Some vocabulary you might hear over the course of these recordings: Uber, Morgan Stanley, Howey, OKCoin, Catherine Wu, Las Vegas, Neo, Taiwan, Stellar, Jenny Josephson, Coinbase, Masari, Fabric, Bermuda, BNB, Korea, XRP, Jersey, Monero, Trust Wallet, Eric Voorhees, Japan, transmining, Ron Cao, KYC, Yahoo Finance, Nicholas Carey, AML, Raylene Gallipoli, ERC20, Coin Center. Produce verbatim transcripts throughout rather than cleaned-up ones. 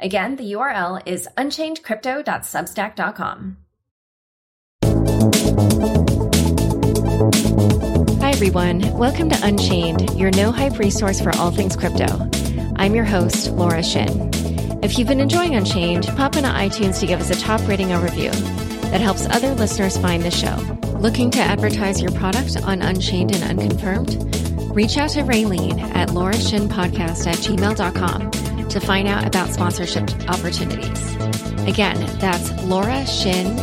Again, the U R L is unchained crypto dot substack dot com. Hi, everyone. Welcome to Unchained, your no-hype resource for all things crypto. I'm your host, Laura Shin. If you've been enjoying Unchained, pop into iTunes to give us a top rating or review. That helps other listeners find the show. Looking to advertise your product on Unchained and Unconfirmed? Reach out to Raylene at laura shin podcast at gmail dot com. to find out about sponsorship opportunities. Again, that's Laura Shin,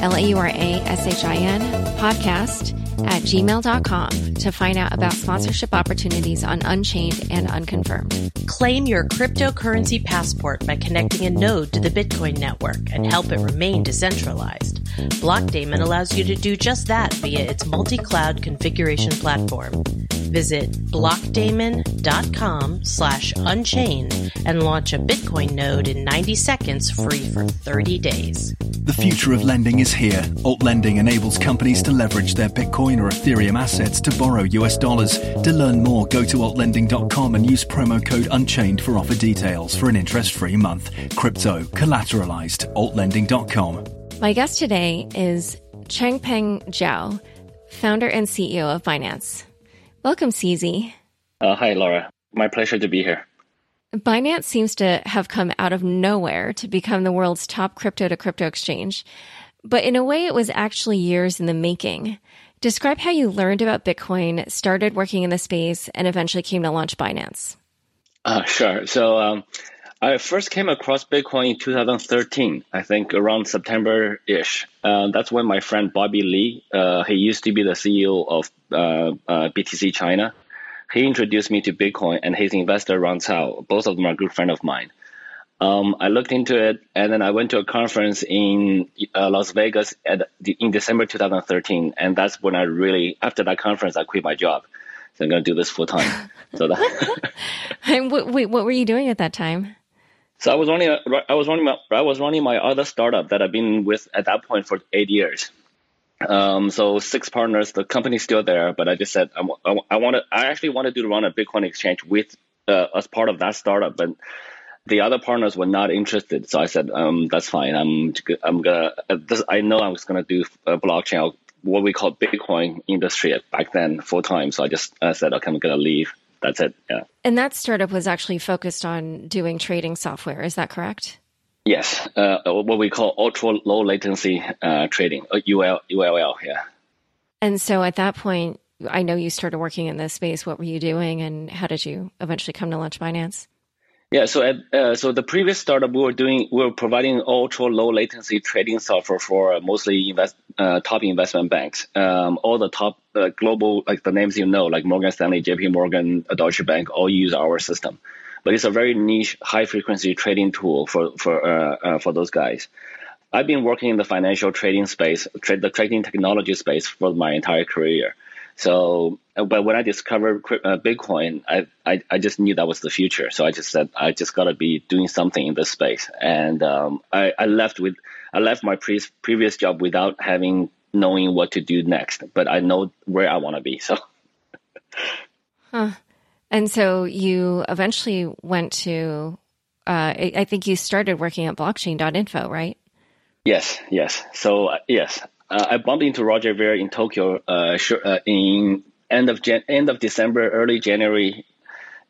L A U R A S H I N, podcast at gmail dot com to find out about sponsorship opportunities on Unchained and Unconfirmed. Claim your cryptocurrency passport by connecting a node to the Bitcoin network and help it remain decentralized. Blockdaemon allows you to do just that via its multi-cloud configuration platform. Visit blockdaemon dot com slash unchained and launch a Bitcoin node in ninety seconds free for thirty days. The future of lending is here. Alt lending enables companies to leverage their Bitcoin or Ethereum assets to borrow U S dollars. To learn more, go to alt lending dot com and use promo code Unchained for offer details for an interest-free month. Crypto, collateralized, alt lending dot com. My guest today is Chengpeng Zhao, founder and C E O of Binance. Welcome, C Z. Uh, hi, Laura. My pleasure to be here. Binance seems to have come out of nowhere to become the world's top crypto-to-crypto exchange. But in a way, it was actually years in the making. Describe how you learned about Bitcoin, started working in the space, and eventually came to launch Binance. Uh, sure. So um, I first came across Bitcoin in two thousand thirteen, I think around September-ish. Uh, that's when my friend Bobby Lee, uh, he used to be the C E O of Uh, uh, B T C China. He introduced me to Bitcoin, and his investor Ron Cao. Both of them are good friends of mine. Um, I looked into it, and then I went to a conference in uh, Las Vegas at the, in December two thousand thirteen, and that's when I really, after that conference, I quit my job. So I'm going to do this full time. So that. And w- wait, what were you doing at that time? So I was running, a, I was running, my, I was running my other startup that I've been with at that point for eight years. Um, so six partners, the company's still there, but I just said, I, I, I want to, I actually wanted to run a Bitcoin exchange with, uh, as part of that startup, but the other partners were not interested. So I said, um, that's fine. I'm, I'm gonna, this, I know I was going to do a blockchain, or what we call Bitcoin industry back then full time. So I just, I said, okay, I'm going to leave. That's it. Yeah. And that startup was actually focused on doing trading software. Is that correct? Yes, uh, what we call ultra low latency uh, trading, U L L, yeah. And so at that point, I know you started working in this space. What were you doing, and how did you eventually come to launch Binance? Yeah, so at, uh, so the previous startup we were doing, we were providing ultra low latency trading software for mostly invest, uh, top investment banks, um, all the top uh, global, like the names you know, like Morgan Stanley, J P Morgan, Deutsche Bank, all use our system. But it's a very niche, high-frequency trading tool for for uh, uh, for those guys. I've been working in the financial trading space, trade, the trading technology space for my entire career. So, but when I discovered uh, Bitcoin, I, I I just knew that was the future. So I just said I just got to be doing something in this space. And um, I, I left with I left my pre- previous job without having knowing what to do next. But I know where I want to be. So. Huh. And so you eventually went to, uh, I think you started working at blockchain dot info, right? Yes, yes. So, uh, yes, uh, I bumped into Roger Ver in Tokyo uh, in end of Jan- end of December, early January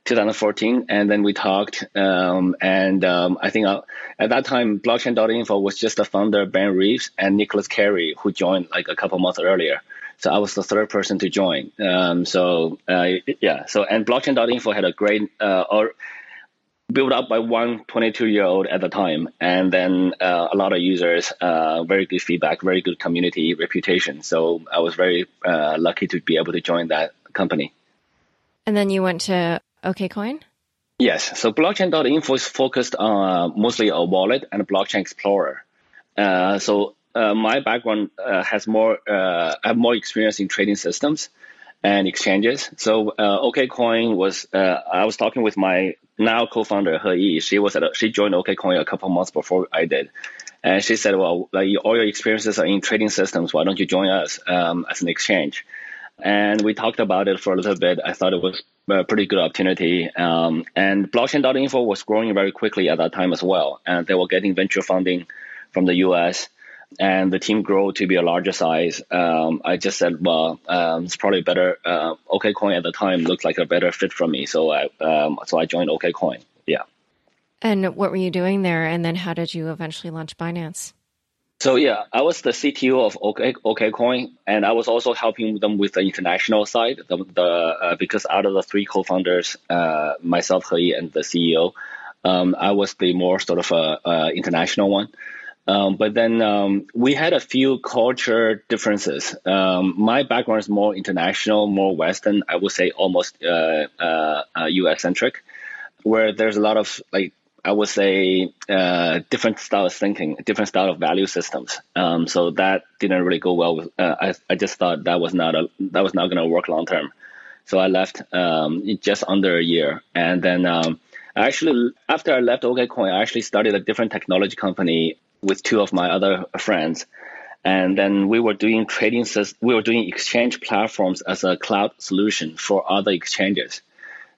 twenty fourteen. And then we talked. Um, and um, I think I, at that time, blockchain dot info was just the founder, Ben Reeves, and Nicholas Carey, who joined like a couple months earlier. So I was the third person to join. Um, so uh, yeah. So and blockchain dot info had a great uh, or built up by one twenty-two year old at the time, and then uh, a lot of users, uh, very good feedback, very good community reputation. So I was very uh, lucky to be able to join that company. And then you went to OKCoin? Yes. So blockchain dot info is focused on uh, mostly a wallet and a blockchain explorer. Uh, so uh, my background uh, has more, uh, I have more experience in trading systems and exchanges. So uh, OKCoin was, uh, I was talking with my now co-founder, Howey. She was at a, she joined OKCoin a couple months before I did. And she said, well, like, all your experiences are in trading systems. Why don't you join us um, as an exchange? And we talked about it for a little bit. I thought it was a pretty good opportunity. Um, and blockchain dot info was growing very quickly at that time as well. And they were getting venture funding from the U S and the team grew to be a larger size. Um, I just said, well, um, it's probably better. Uh, OKCoin at the time looked like a better fit for me. So I, um, so I joined OKCoin. Yeah. And what were you doing there? And then how did you eventually launch Binance? So yeah, I was the C T O of OK, OKCoin, and I was also helping them with the international side. The, the uh, because out of the three co-founders, uh, myself, Howey, and the C E O, um, I was the more sort of a, a international one. Um, but then um, we had a few culture differences. Um, my background is more international, more Western. I would say almost uh, uh, U S centric, where there's a lot of like. I would say uh, different style of thinking, different style of value systems. Um, so that didn't really go well. With, uh, I I just thought that was not a that was not going to work long term. So I left um, just under a year, and then um, I actually after I left OKCoin, I actually started a different technology company with two of my other friends, and then we were doing trading we were doing exchange platforms as a cloud solution for other exchanges.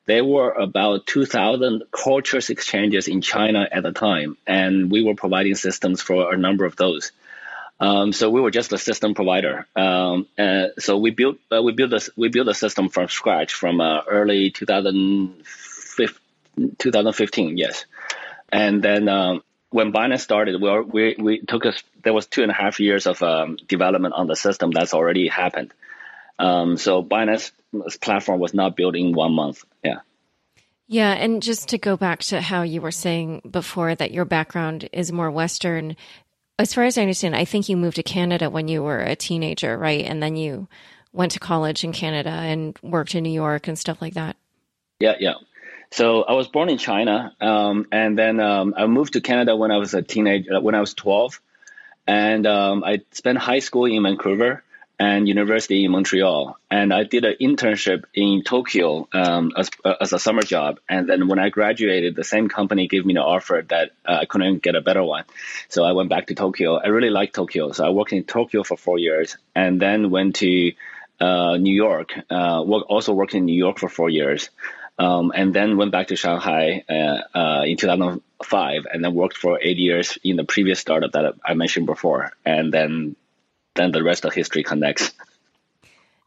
There were about two thousand cultures exchanges in China at the time, and we were providing systems for a number of those. Um, so we were just a system provider. Um, uh, so we built uh, we built a, we built a system from scratch from uh, early two thousand fifteen, yes. And then um, when Binance started, we, we we took us there was two and a half years of um, development on the system that's already happened. Um, so Binance's platform was not built in one month. Yeah. Yeah. And just to go back to how you were saying before that your background is more Western, as far as I understand, I think you moved to Canada when you were a teenager, right? And then you went to college in Canada and worked in New York and stuff like that. Yeah. Yeah. So I was born in China. Um, and then um, I moved to Canada when I was a teenager, when I was twelve. And um, I spent high school in Vancouver and university in Montreal. And I did an internship in Tokyo um, as, as a summer job. And then when I graduated, the same company gave me an offer that uh, I couldn't get a better one. So I went back to Tokyo. I really liked Tokyo. So I worked in Tokyo for four years and then went to uh, New York, uh, work, also worked in New York for four years. Um, and then went back to Shanghai uh, uh, in two thousand five and then worked for eight years in the previous startup that I mentioned before. And then then the rest of history connects.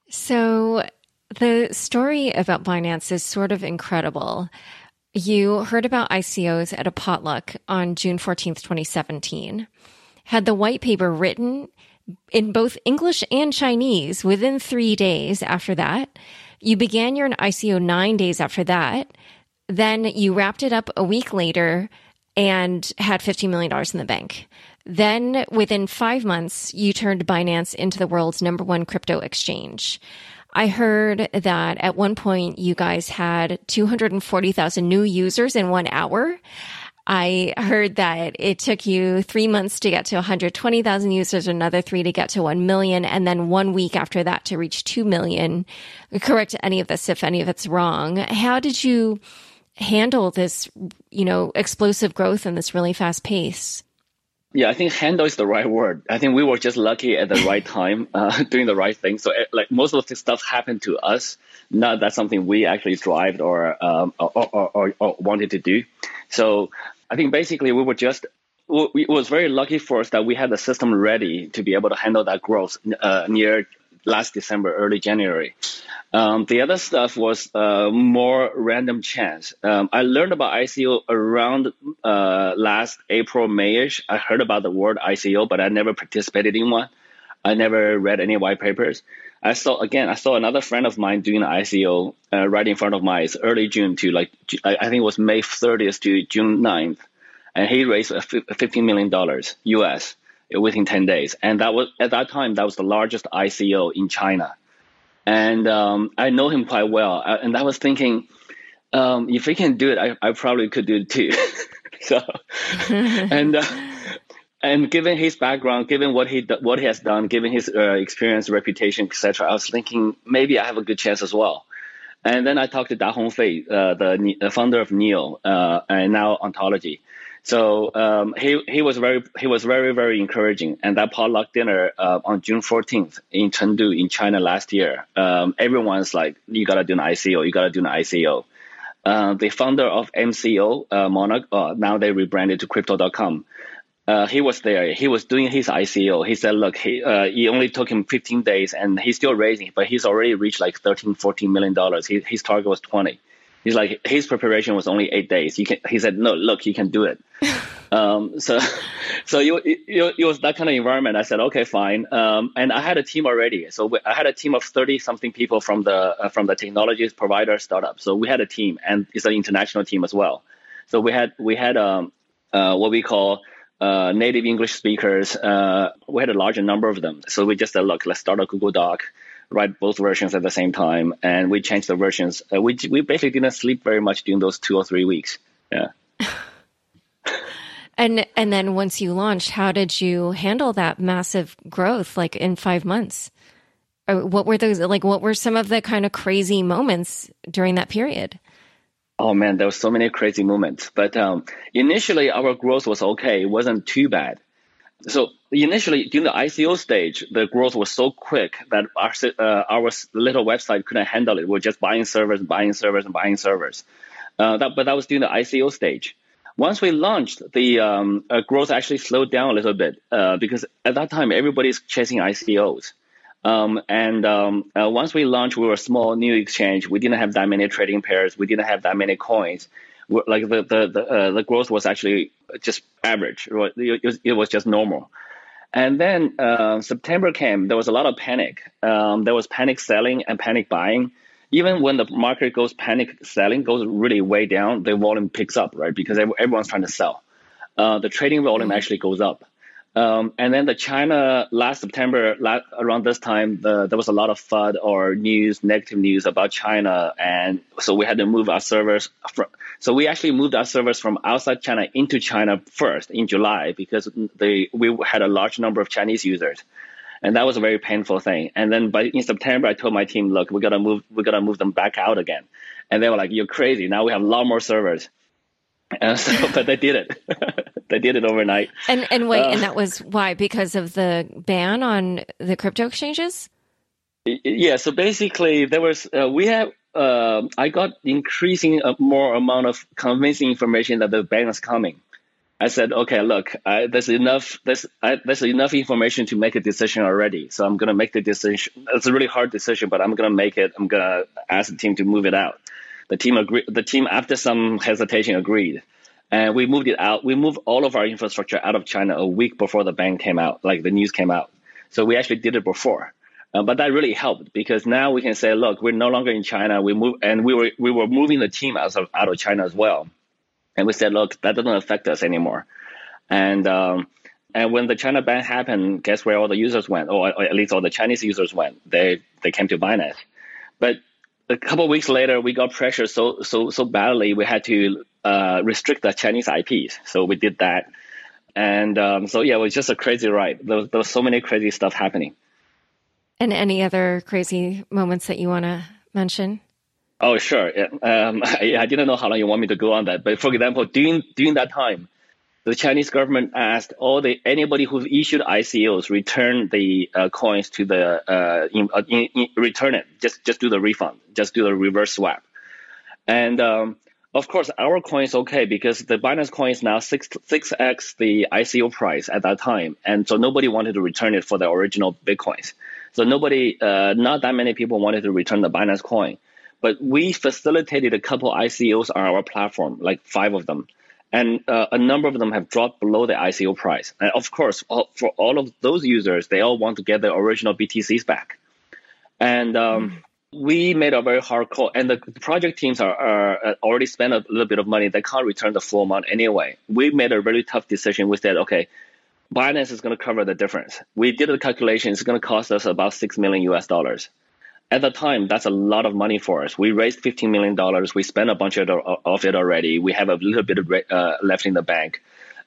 So the story about Binance is sort of incredible. You heard about I C Os at a potluck on June fourteenth, twenty seventeen, had the white paper written in both English and Chinese within three days after that. You began your I C O nine days after that. Then you wrapped it up a week later and had fifteen million dollars in the bank. Then within five months, you turned Binance into the world's number one crypto exchange. I heard that at one point you guys had two hundred forty thousand new users in one hour. I heard that it took you three months to get to one hundred twenty thousand users, another three to get to one million, and then one week after that to reach two million. Correct any of this if any of it's wrong. How did you handle this, you know, explosive growth and this really fast pace? Yeah, I think handle is the right word. I think we were just lucky at the right time, uh, doing the right thing. So like most of the stuff happened to us, not that's something we actually drived or, um, or, or, or, or wanted to do. So I think basically we were just, it was very lucky for us that we had the system ready to be able to handle that growth uh, near last December, early January. Um, the other stuff was uh, more random chance. Um, I learned about I C O around uh, last April, Mayish. I heard about the word I C O, but I never participated in one. I never read any white papers. I saw, again, I saw another friend of mine doing an I C O uh, right in front of my eyes, early June to like, I think it was May thirtieth to June ninth. And he raised fifteen million dollars U S within ten days. And that was, at that time, that was the largest I C O in China. And um, I know him quite well. And I was thinking, um, if we can do it, I, I probably could do it too. So, and uh, and given his background, given what he what he has done, given his uh, experience, reputation, et cetera, I was thinking maybe I have a good chance as well. And then I talked to Da Hongfei, uh, the, the founder of Neo, uh, and now Ontology. So um, he he was very he was very very encouraging, and that potluck dinner uh, on June fourteenth in Chengdu in China last year. Um, everyone's like, you gotta do an I C O, you gotta do an I C O. Uh, the founder of M C O, uh, Monarch, uh, now they rebranded to Crypto dot com. Uh, he was there. He was doing his I C O. He said, look, he, uh, it only took him fifteen days, and he's still raising, but he's already reached like thirteen, fourteen million dollars. He, his target was twenty. He's like, his preparation was only eight days. You can, he said, no, look, you can do it. um, so so you, you, it was that kind of environment. I said, okay, fine. Um, and I had a team already. So we, I had a team of thirty-something people from the uh, from the technologies provider startup. So we had a team, and it's an international team as well. So we had, we had um, uh, what we call uh, native English speakers. Uh, we had a larger number of them. So we just said, look, let's start a Google Doc, write both versions at the same time, and we changed the versions. Uh, we we basically didn't sleep very much during those two or three weeks. Yeah. and and then once you launched, how did you handle that massive growth? Like in five months, or what were those? Like, what were some of the kind of crazy moments during that period? Oh man, there were so many crazy moments. But um, initially, our growth was okay; it wasn't too bad. So initially, during the I C O stage, the growth was so quick that our uh, our little website couldn't handle it. We were just buying servers, buying servers, and buying servers. Uh, that, but that was during the I C O stage. Once we launched, the um, uh, growth actually slowed down a little bit uh, because at that time, everybody's chasing I C Os. Um, and um, uh, once we launched, we were a small new exchange. We didn't have that many trading pairs. We didn't have that many coins. Like the the the, uh, the growth was actually just average. It was, it was just normal. And then uh, September came. There was a lot of panic. Um, there was panic selling and panic buying. Even when the market goes panic selling goes really way down, the volume picks up, right? Because everyone's trying to sell. Uh, the trading volume actually goes up. Um, and then the China last September, last, around this time, the, there was a lot of F U D or news, negative news about China. And so we had to move our servers. From, so we actually moved our servers from outside China into China first in July because they, we had a large number of Chinese users. And that was a very painful thing. And then by, in September, I told my team, look, we got to move, we got to move them back out again. And they were like, you're crazy. Now we have a lot more servers. And so, but they did it. They did it overnight. And and wait, uh, and that was why? Because of the ban on the crypto exchanges? Yeah. So basically, there was uh, we have uh, I got increasing a more amount of convincing information that the ban is coming. I said, okay, look, I, there's enough there's I, there's enough information to make a decision already. So I'm gonna make the decision. It's a really hard decision, but I'm gonna make it. I'm gonna ask the team to move it out. The team agree. The team, after some hesitation, agreed. And we moved it out. We moved all of our infrastructure out of China a week before the ban came out, like the news came out. So we actually did it before. Uh, but that really helped because now we can say, look, we're no longer in China. We move, and we were we were moving the team out of out of China as well. And we said, look, that doesn't affect us anymore. And um, and when the China ban happened, guess where all the users went, or, or at least all the Chinese users went? They they came to Binance. But a couple of weeks later, we got pressure so so so badly we had to uh, restrict the Chinese I Ps. So we did that, and um, so yeah, it was just a crazy ride. There was, there was so many crazy stuff happening. And any other crazy moments that you want to mention? Oh sure, yeah. Um, I, I didn't know how long you want me to go on that, but for example, during during that time, the Chinese government asked all the anybody who issued I C Os return the uh, coins to the uh, in, in, in, return it. Just just do the refund. Just do the reverse swap. And um, of course, our coin is okay because the Binance coin is now six six x the I C O price at that time, and so nobody wanted to return it for the original bitcoins. So nobody, uh, not that many people wanted to return the Binance coin, but we facilitated a couple I C Os on our platform, like five of them. And uh, a number of them have dropped below the I C O price. And of course, all, for all of those users, they all want to get their original B T Cs back. And um, we made a very hard call. And the project teams are, are already spent a little bit of money. They can't return the full amount anyway. We made a really tough decision. We said, okay, Binance is going to cover the difference. We did the calculation. It's going to cost us about six million U S dollars. at the time, that's a lot of money for us. We raised fifteen million dollars. We spent a bunch of it, of it already. We have a little bit of uh, left in the bank.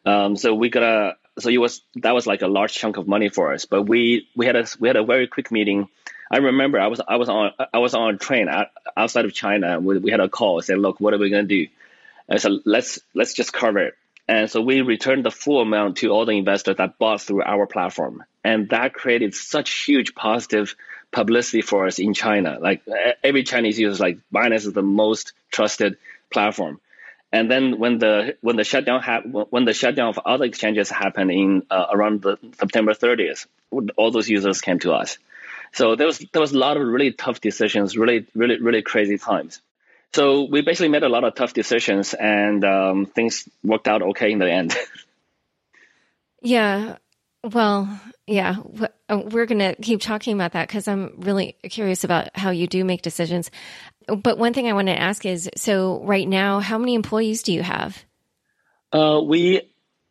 Um, so we got a, so it was, that was like a large chunk of money for us. But we, we had a, we had a very quick meeting. I remember I was, I was on, I was on a train outside of China. We, we had a call and said, look, what are we going to do? And so let's, let's just cover it. And so we returned the full amount to all the investors that bought through our platform. And that created such huge positive publicity for us in China. Like every Chinese user is like, Binance is the most trusted platform. And then when the when the shutdown happened, when the shutdown of other exchanges happened in uh, around the September thirtieth, all those users came to us. So there was there was a lot of really tough decisions, really really really crazy times. So we basically made a lot of tough decisions, and um, things worked out okay in the end. Yeah, well, yeah, we're gonna keep talking about that because I'm really curious about how you do make decisions. But one thing I want to ask is, so right now, how many employees do you have? Uh, we,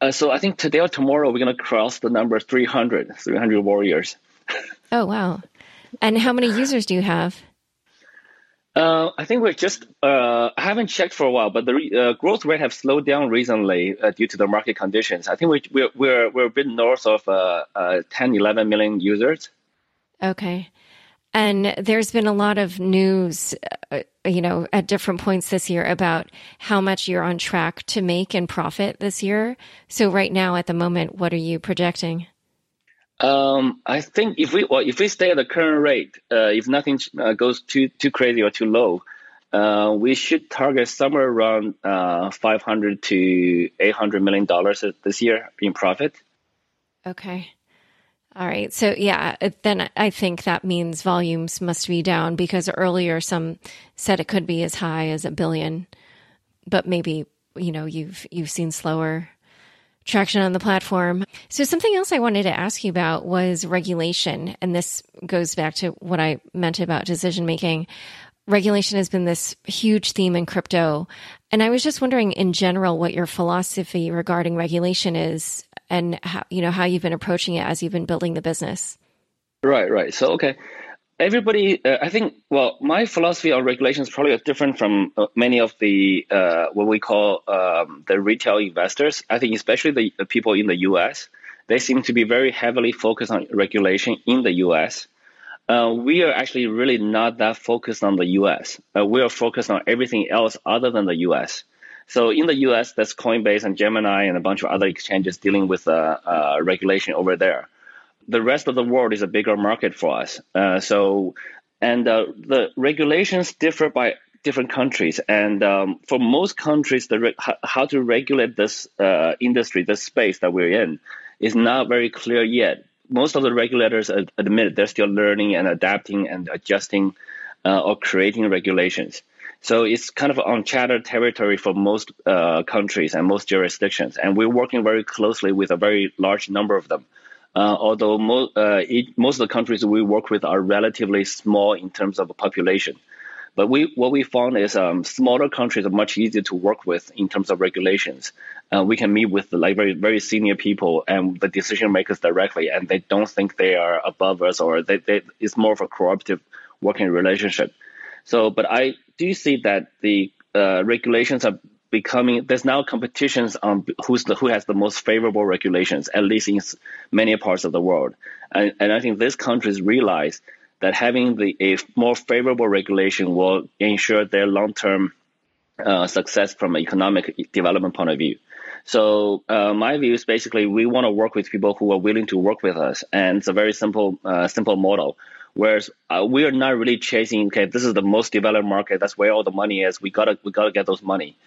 uh, so I think today or tomorrow, we're going to cross the number three hundred warriors. Oh, wow. And how many users do you have? Uh, I think we're just, uh, I haven't checked for a while, but the re- uh, growth rate have slowed down recently uh, due to the market conditions. I think we're, we're, we're, we're a bit north of uh, uh, ten, eleven million users. Okay. And there's been a lot of news, uh, you know, at different points this year about how much you're on track to make and profit this year. So right now, at the moment, what are you projecting? Um, I think if we well, if we stay at the current rate, uh, if nothing uh, goes too too crazy or too low, uh, we should target somewhere around uh, five hundred to eight hundred million dollars this year in profit. Okay. All right. So yeah, then I think that means volumes must be down because earlier some said it could be as high as a billion, but maybe, you know, you've, you've seen slower traction on the platform. So something else I wanted to ask you about was regulation. And this goes back to what I meant about decision-making. Regulation has been this huge theme in crypto. And I was just wondering in general, what your philosophy regarding regulation is. And how, you know, how you've been approaching it as you've been building the business. Right, right. So, okay. Everybody, uh, I think, well, my philosophy on regulations probably is different from many of the, uh, what we call um, the retail investors. I think especially the, the people in the U S, they seem to be very heavily focused on regulation in the U S. Uh, we are actually really not that focused on the U S. Uh, we are focused on everything else other than the U S. So in the U S, that's Coinbase and Gemini and a bunch of other exchanges dealing with uh, uh, regulation over there. The rest of the world is a bigger market for us. Uh, so, and uh, the regulations differ by different countries. And um, for most countries, the re- how to regulate this uh, industry, this space that we're in, is not very clear yet. Most of the regulators admit they're still learning and adapting and adjusting uh, or creating regulations. So it's kind of uncharted territory for most uh, countries and most jurisdictions. And we're working very closely with a very large number of them. Uh, although mo- uh, it, most of the countries we work with are relatively small in terms of a population. But we what we found is um, smaller countries are much easier to work with in terms of regulations. Uh, we can meet with like very, very senior people and the decision makers directly, and they don't think they are above us, or they, they, it's more of a cooperative working relationship. So, but I do see that the uh, regulations are becoming, there's now competitions on who's the, who has the most favorable regulations, at least in many parts of the world. And, and I think these countries realize that having the, a more favorable regulation will ensure their long-term uh, success from an economic development point of view. So uh, my view is basically we want to work with people who are willing to work with us. And it's a very simple, uh, simple model. Whereas uh, we are not really chasing, okay, this is the most developed market. That's where all the money is. We gotta, we gotta get those money.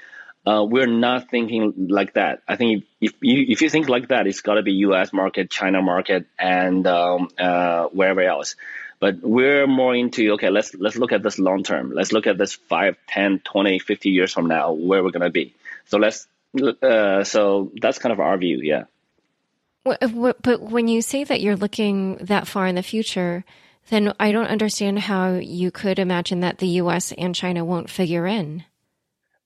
Uh, we're not thinking like that. I think if you, if you think like that, it's gotta be U S market, China market, and um, uh, wherever else. But we're more into, okay, let's let's look at this long term. Let's look at this five, ten, twenty, fifty years from now, where we're gonna be. So let's. Uh, so that's kind of our view, yeah. But when you say that you're looking that far in the future, then I don't understand how you could imagine that the U S and China won't figure in.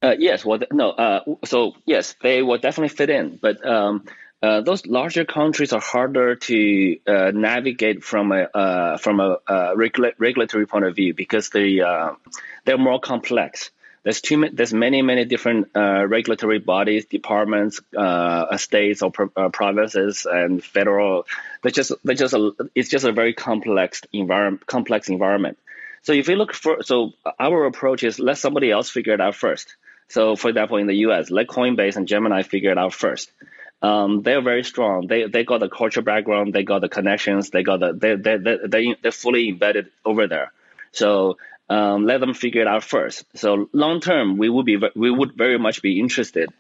Uh, yes, well, no. Uh, so yes, they will definitely fit in. But um, Uh, those larger countries are harder to uh, navigate from a uh, from a uh, regula- regulatory point of view because they uh, they're more complex. There's too many, there's many many different uh, regulatory bodies, departments, uh, states or pro- uh, provinces, and federal. They just they just a, it's just a very complex environment. Complex environment. So if you look for, so our approach is let somebody else figure it out first. So for example, in the U S, let Coinbase and Gemini figure it out first. Um, they're very strong. They they got the culture background. They got the connections. They got the they they they they they're fully embedded over there. So um, let them figure it out first. So long term, we would be we would very much be interested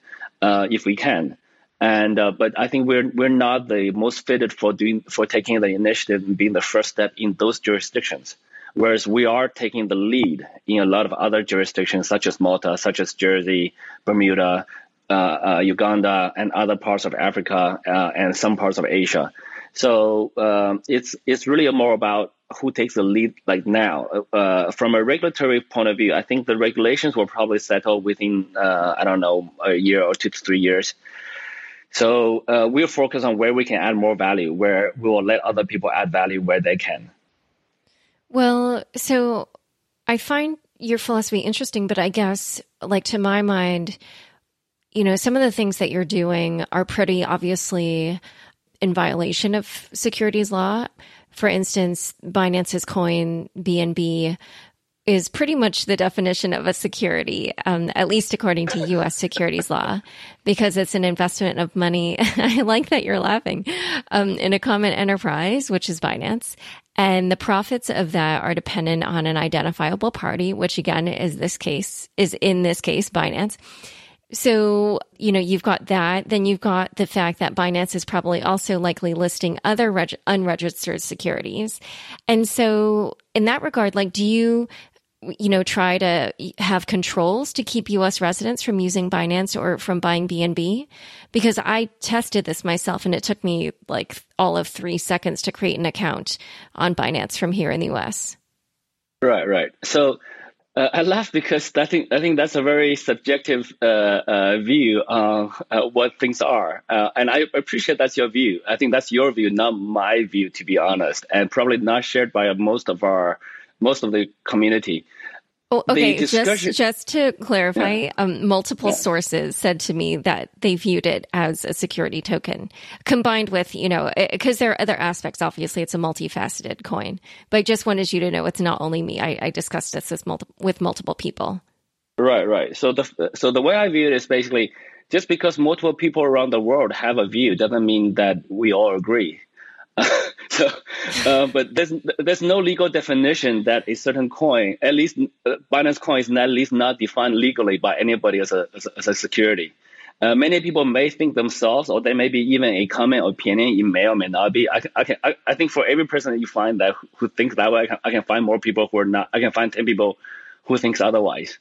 uh, if we can. And uh, but I think we're we're not the most fitted for doing for taking the initiative and being the first step in those jurisdictions. Whereas we are taking the lead in a lot of other jurisdictions, such as Malta, such as Jersey, Bermuda. Uh, uh, Uganda and other parts of Africa uh, and some parts of Asia. So um, it's it's really more about who takes the lead like now. Uh, from a regulatory point of view, I think the regulations will probably settle within, uh, I don't know, a year or two to three years. So uh, we're focused on where we can add more value, where we will let other people add value where they can. Well, so I find your philosophy interesting, but I guess, like to my mind, you know, some of the things that you're doing are pretty obviously in violation of securities law. For instance, Binance's coin, B N B, is pretty much the definition of a security, um, at least according to U S securities law, because it's an investment of money. I like that you're laughing, um, in a common enterprise, which is Binance. And the profits of that are dependent on an identifiable party, which again is this case, is in this case, Binance. So, you know, you've got that. Then you've got the fact that Binance is probably also likely listing other reg- unregistered securities. And so in that regard, like, do you, you know, try to have controls to keep U S residents from using Binance or from buying B N B? Because I tested this myself and it took me like all of three seconds to create an account on Binance from here in the U S. Right, right. So, Uh, I laugh because I think I think that's a very subjective uh, uh, view on uh, what things are, uh, and I appreciate that's your view. I think that's your view, not my view, to be honest, and probably not shared by most of our most of the community. Oh, okay, just just to clarify, yeah. um, multiple yeah. sources said to me that they viewed it as a security token, combined with, you know, because there are other aspects. Obviously, it's a multifaceted coin, but I just wanted you to know it's not only me. I, I discussed this as multi- with multiple people. Right, right. So the so the way I view it is basically just because multiple people around the world have a view doesn't mean that we all agree. So, uh, but there's there's no legal definition that a certain coin, at least uh, Binance coin, is not, at least not defined legally by anybody as a as a, as a security. Uh, many people may think themselves, or they may be even a common opinion. It may or may not be. I can, I can I, I think for every person that you find that who thinks that way, I can, I can find more people who are not. I can find ten people who thinks otherwise.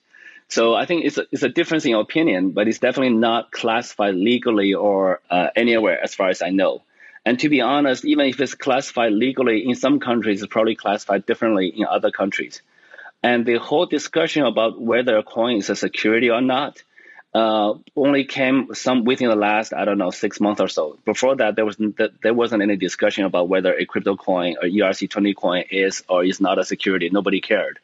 So I think it's a, it's a difference in opinion, but it's definitely not classified legally or uh, anywhere as far as I know. And to be honest, even if it's classified legally in some countries, it's probably classified differently in other countries. And the whole discussion about whether a coin is a security or not uh, only came some within the last, I don't know, six months or so. Before that, there was there wasn't any discussion about whether a crypto coin or E R C twenty coin is or is not a security. Nobody cared.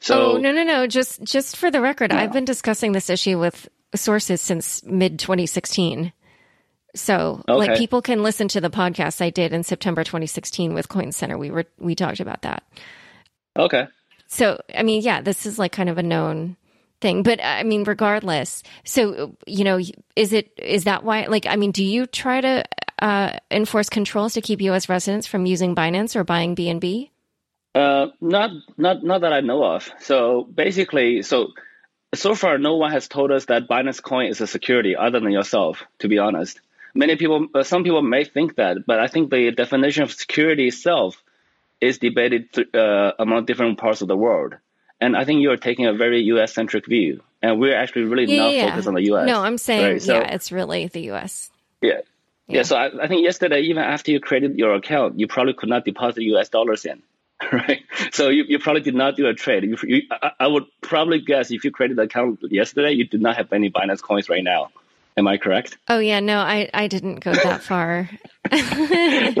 So oh, no, no, no. Just just for the record, yeah. I've been discussing this issue with sources since mid twenty sixteen. So, okay. Like, people can listen to the podcast I did in September twenty sixteen with Coin Center. We were we talked about that. Okay. So, I mean, yeah, this is like kind of a known thing, but I mean, regardless. So, you know, is it is that why? Like, I mean, do you try to uh, enforce controls to keep U S residents from using Binance or buying B N B? Uh, not not not that I know of. So basically, so so far, no one has told us that Binance coin is a security other than yourself. To be honest. Many people, some people may think that, but I think the definition of security itself is debated th- uh, among different parts of the world. And I think you're taking a very U S-centric view. And we're actually really yeah, not yeah. focused on the U S. No, I'm saying, right? so, yeah, it's really the U S. Yeah. Yeah, yeah so I, I think yesterday, even after you created your account, you probably could not deposit U S dollars in, right? So you, you probably did not do a trade. You, you, I, I would probably guess if you created the account yesterday, you did not have any Binance coins right now. Am I correct? Oh, yeah. No, I, I didn't go that far. Right.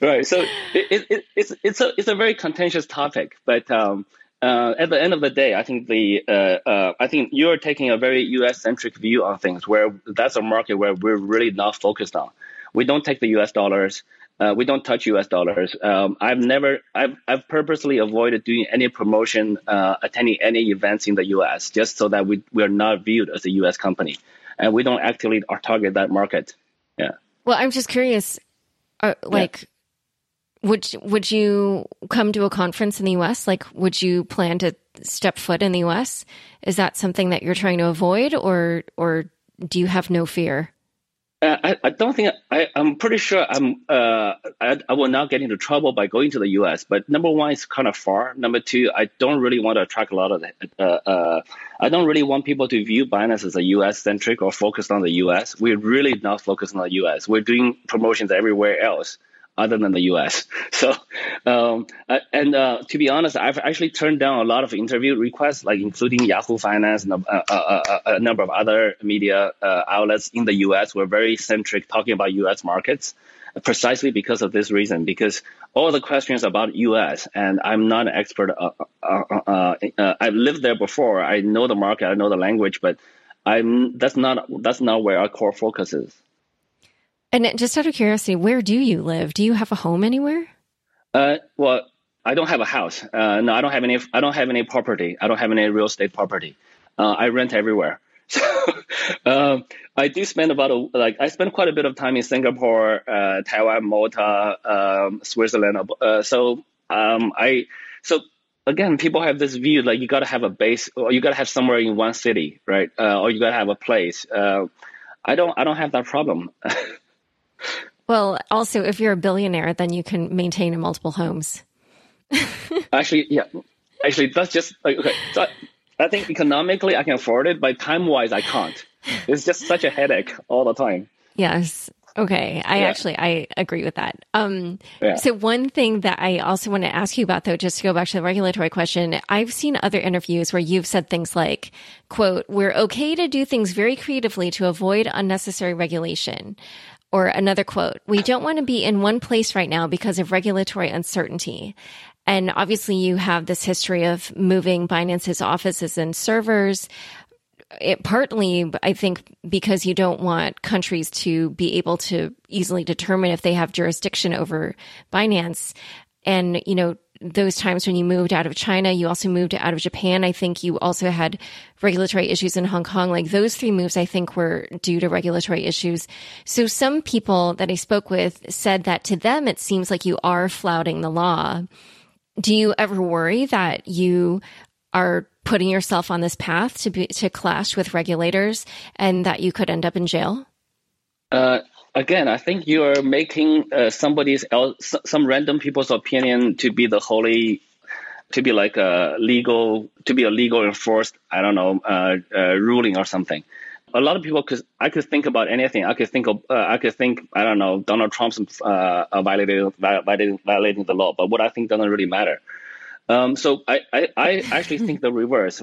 Right. So it, it, it's it's a it's a very contentious topic. But um, uh, at the end of the day, I think the uh, uh, I think you're taking a very U S-centric view on things, where that's a market where we're really not focused on. We don't take the U S dollars. Uh, we don't touch U S dollars. Um, I've never, I've, I've purposely avoided doing any promotion, uh, attending any events in the U S, just so that we we are not viewed as a U S company, and we don't actively target that market. Yeah. Well, I'm just curious, uh, like, yeah. would would you come to a conference in the U S? Like, would you plan to step foot in the U S? Is that something that you're trying to avoid, or or do you have no fear? Uh, I, I don't think I, I'm pretty sure I'm. Uh, I, I will not get into trouble by going to the U S. But number one, it's kind of far. Number two, I don't really want to attract a lot of. Uh, uh, I don't really want people to view Binance as a U S centric or focused on the U S. We're really not focused on the U S. We're doing promotions everywhere else other than the U S. So, um, and uh, to be honest, I've actually turned down a lot of interview requests, like including Yahoo Finance and a, a, a, a number of other media uh, outlets in the U S were very centric talking about U S markets, precisely because of this reason, because all the questions about U S, and I'm not an expert. Uh, uh, uh, uh, I've lived there before. I know the market. I know the language, but I'm that's not that's not where our core focus is. And just out of curiosity, where do you live? Do you have a home anywhere? Uh, well, I don't have a house. Uh, no, I don't have any. I don't have any property. I don't have any real estate property. Uh, I rent everywhere. So um, I do spend about a, like I spend quite a bit of time in Singapore, uh, Taiwan, Malta, um, Switzerland. Uh, so um, I so. Again, people have this view like you got to have a base, or you got to have somewhere in one city, right? Uh, or you got to have a place. Uh, I don't. I don't have that problem. Well, also, if you're a billionaire, then you can maintain multiple homes. Actually, yeah. Actually, that's just like, okay. So I, I think economically I can afford it, but time-wise I can't. It's just such a headache all the time. Yes. Okay. I yeah. actually I agree with that. Um, yeah. So one thing that I also want to ask you about, though, just to go back to the regulatory question, I've seen other interviews where you've said things like, quote, "We're okay to do things very creatively to avoid unnecessary regulation." Or another quote, "We don't want to be in one place right now because of regulatory uncertainty." And obviously you have this history of moving Binance's offices and servers. It partly, I think, because you don't want countries to be able to easily determine if they have jurisdiction over Binance. And, you know, those times when you moved out of China, you also moved out of Japan. I think you also had regulatory issues in Hong Kong. Like those three moves, I think, were due to regulatory issues. So some people that I spoke with said that to them, it seems like you are flouting the law. Do you ever worry that you are putting yourself on this path to be, to clash with regulators and that you could end up in jail? Uh Again, I think you are making uh, somebody's else, some random people's opinion to be the holy, to be like a legal, to be a legal enforced, I don't know, uh, uh, ruling or something. A lot of people, because I could think about anything. I could think of, uh, I could think, I don't know, Donald Trump's uh, violating, violating violating the law. But what I think doesn't really matter. Um, so I, I, I actually think the reverse.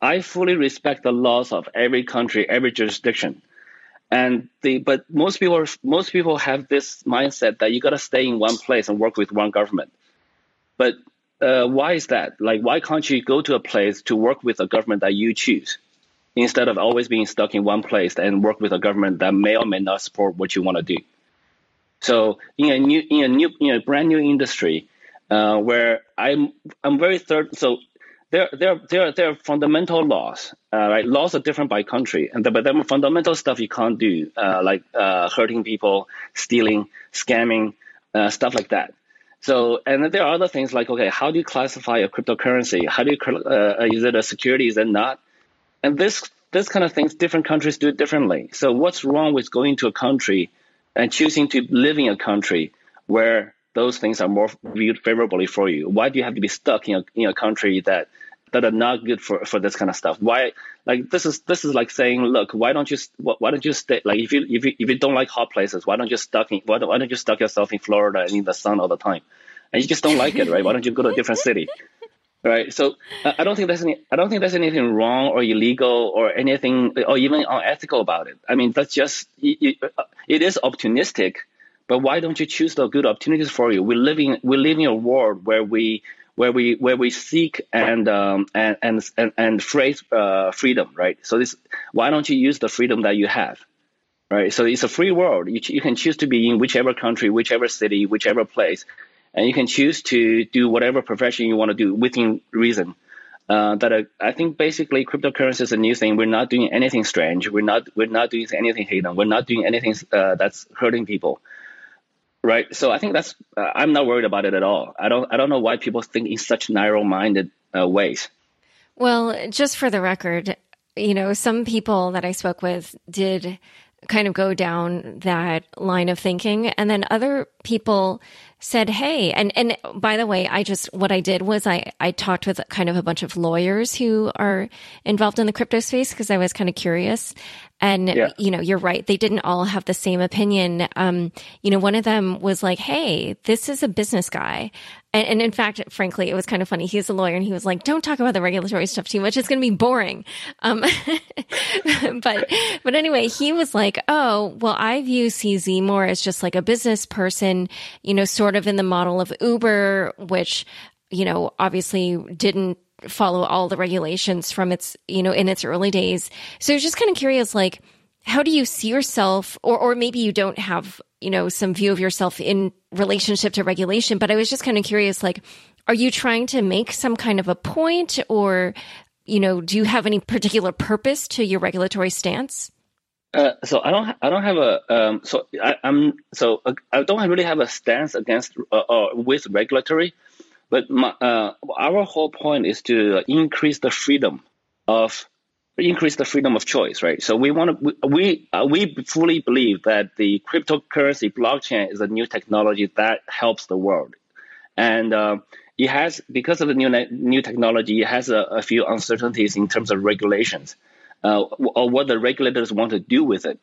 I fully respect the laws of every country, every jurisdiction. And the but most people most people have this mindset that you gotta stay in one place and work with one government. But uh, why is that? Like, why can't you go to a place to work with a government that you choose, instead of always being stuck in one place and work with a government that may or may not support what you want to do? So in a new in a new in a brand new industry, uh, where I'm I'm very third so. There, there, there, there are fundamental laws, uh, right? Laws are different by country, and the, but there are fundamental stuff you can't do, uh, like uh, hurting people, stealing, scamming, uh, stuff like that. So, and then there are other things like, okay, how do you classify a cryptocurrency? How do you uh, is it a security? Is it not? And this, this kind of things, different countries do it differently. So, what's wrong with going to a country and choosing to live in a country where those things are more viewed favorably for you? Why do you have to be stuck in a, in a country that that are not good for, for this kind of stuff? Why, like this is this is like saying, look, why don't you why don't you stay like if you if you, if you don't like hot places, why don't you stuck in, why don't, why don't you stuck yourself in Florida and in the sun all the time, and you just don't like it, right? Why don't you go to a different city? right? So I don't think there's any, I don't think there's anything wrong or illegal or anything or even unethical about it. I mean, that's just, it, it is opportunistic, but why don't you choose the good opportunities for you? We live in, we live in a world where we, where we, where we seek and, um, and, and, and, and phrase, uh, freedom, right? So this, why don't you use the freedom that you have? Right, so it's a free world. You, you can choose to be in whichever country, whichever city, whichever place, and you can choose to do whatever profession you want to do within reason. Uh, that are, I think basically cryptocurrency is a new thing. We're not doing anything strange. We're not we're not doing anything hidden. We're not doing anything uh, that's hurting people. Right, so I think that's uh, I'm not worried about it at all. I don't I don't know why people think in such narrow-minded uh, ways. Well, just for the record, you know, some people that I spoke with did kind of go down that line of thinking. And then other people said, hey, and, and by the way, I just, what I did was I, I talked with kind of a bunch of lawyers who are involved in the crypto space because I was kind of curious. And, yeah. you know, you're right. They didn't all have the same opinion. Um, you know, one of them was like, hey, this is a business guy. And, and in fact, frankly, it was kind of funny. He's a lawyer and he was like, don't talk about the regulatory stuff too much. It's going to be boring. Um, but, but anyway, he was like, oh, well, I view C Z more as just like a business person, you know, sort of in the model of Uber, which, you know, obviously didn't follow all the regulations from its, you know, in its early days. So I was just kind of curious, like, how do you see yourself, or, or maybe you don't have, you know, some view of yourself in relationship to regulation, but I was just kind of curious, like, are you trying to make some kind of a point, or, you know, do you have any particular purpose to your regulatory stance? Uh, so I don't, I don't have a, um, so I, I'm, so I don't really have a stance against uh, or with regulatory. But my, uh, our whole point is to increase the freedom of increase the freedom of choice, right? So we want to we uh, we fully believe that the cryptocurrency blockchain is a new technology that helps the world, and uh, it has because of the new new technology, it has a, a few uncertainties in terms of regulations uh, or what the regulators want to do with it.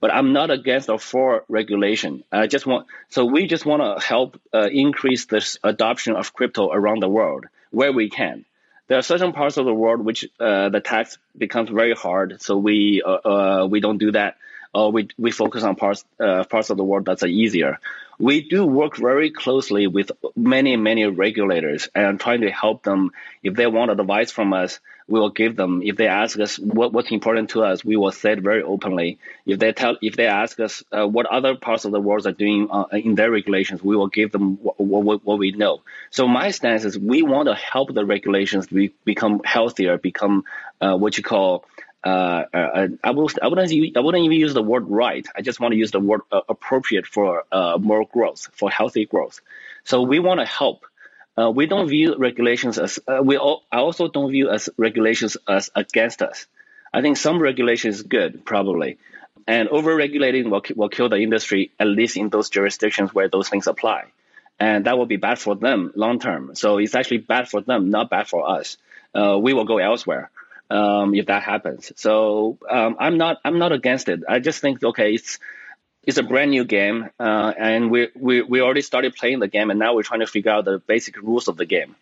But I'm not against or for regulation. I just want so we just want to help uh, increase this adoption of crypto around the world where we can. There are certain parts of the world which uh, the tax becomes very hard, so we uh, uh, we don't do that. Or we we focus on parts uh, parts of the world that's easier. We do work very closely with many many regulators and trying to help them. If they want advice from us, we will give them. If they ask us what, what's important to us, we will say it very openly. If they tell, if they ask us uh, what other parts of the world are doing uh, in their regulations, we will give them what, what, what we know. So my stance is we want to help the regulations be, become healthier, become uh, what you call. Uh, uh, I, will, I, wouldn't use, I wouldn't even use the word right. I just want to use the word uh, appropriate for uh, more growth, for healthy growth. So we want to help. Uh, we don't view regulations as uh, we. All, I also don't view as regulations as against us. I think some regulation is good, probably, and overregulating will will kill the industry, at least in those jurisdictions where those things apply, and that will be bad for them long term. So it's actually bad for them, not bad for us. Uh, we will go elsewhere. Um, if that happens. So um, I'm not I'm not against it. I just think, okay, it's it's a brand new game. Uh, and we, we we already started playing the game. And now we're trying to figure out the basic rules of the game,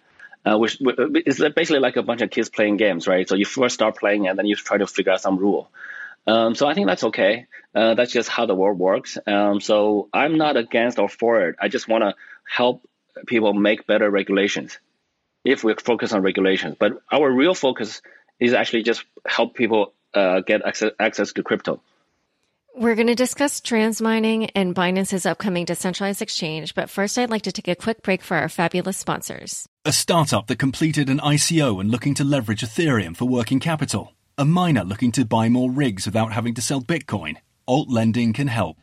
uh, which is basically like a bunch of kids playing games, right? So you first start playing and then you try to figure out some rule. Um, so I think that's okay. Uh, that's just how the world works. Um, so I'm not against or for it. I just want to help people make better regulations if we focus on regulations. But our real focus is actually just help people uh, get access, access to crypto. We're going to discuss transmining and Binance's upcoming decentralized exchange, but first I'd like to take a quick break for our fabulous sponsors. A startup that completed an I C O and looking to leverage Ethereum for working capital. A miner looking to buy more rigs without having to sell Bitcoin. Alt lending can help.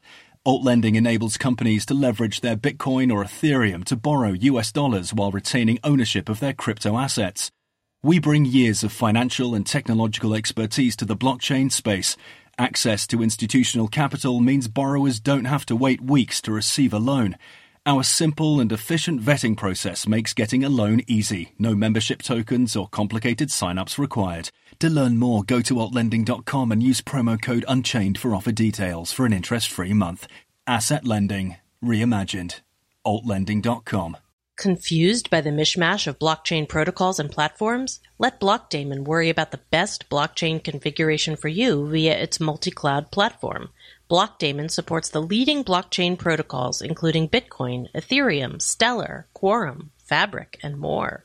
Alt lending enables companies to leverage their Bitcoin or Ethereum to borrow U S dollars while retaining ownership of their crypto assets. We bring years of financial and technological expertise to the blockchain space. Access to institutional capital means borrowers don't have to wait weeks to receive a loan. Our simple and efficient vetting process makes getting a loan easy. No membership tokens or complicated sign-ups required. To learn more, go to alt lending dot com and use promo code UNCHAINED for offer details for an interest-free month. Asset lending. Reimagined. alt lending dot com. Confused by the mishmash of blockchain protocols and platforms? Let Blockdaemon worry about the best blockchain configuration for you via its multi-cloud platform. Blockdaemon supports the leading blockchain protocols, including Bitcoin, Ethereum, Stellar, Quorum, Fabric, and more.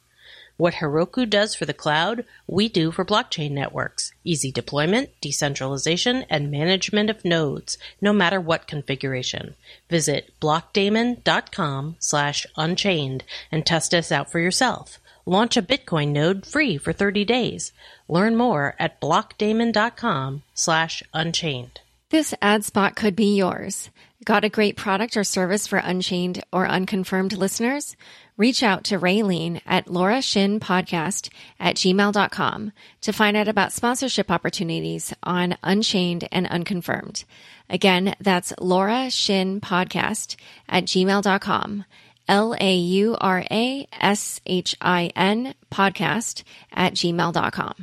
What Heroku does for the cloud, we do for blockchain networks. Easy deployment, decentralization, and management of nodes, no matter what configuration. Visit blockdaemon.com slash unchained and test us out for yourself. Launch a Bitcoin node free for thirty days. Learn more at blockdaemon.com slash unchained. This ad spot could be yours. Got a great product or service for Unchained or Unconfirmed listeners? Reach out to Raylene at laurashinpodcast at gmail dot com to find out about sponsorship opportunities on Unchained and Unconfirmed. Again, that's laurashinpodcast at gmail dot com. L A U R A S H I N podcast at gmail dot com.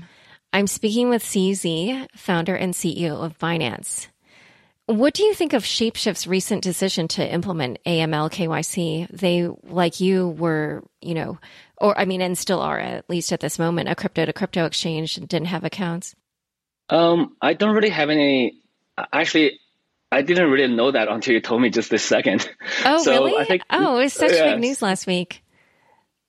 I'm speaking with C Z, founder and C E O of Binance. What do you think of Shapeshift's recent decision to implement A M L K Y C? They, like you, were, you know, or I mean, and still are, at least at this moment, a crypto-to-crypto exchange and didn't have accounts. Um, I don't really have any. Actually, I didn't really know that until you told me just this second. Oh, so really? I think, oh, it was such yeah. big news last week.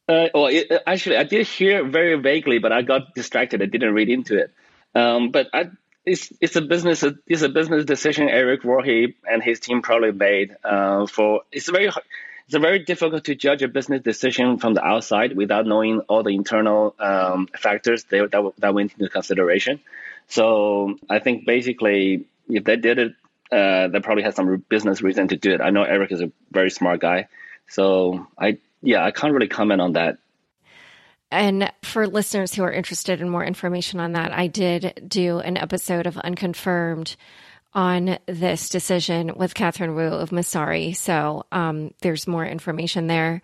Uh, well, it, actually, I did hear very vaguely, but I got distracted. I didn't read into it. Um, but I. It's it's a business it's a business decision Eric Voorhees and his team probably made. Uh, for it's very it's very difficult to judge a business decision from the outside without knowing all the internal um, factors that, that that went into consideration. So I think basically if they did it, uh, they probably had some business reason to do it. I know Eric is a very smart guy, so I yeah I can't really comment on that. And for listeners who are interested in more information on that, I did do an episode of Unconfirmed on this decision with Catherine Wu of Masari. So um, there's more information there.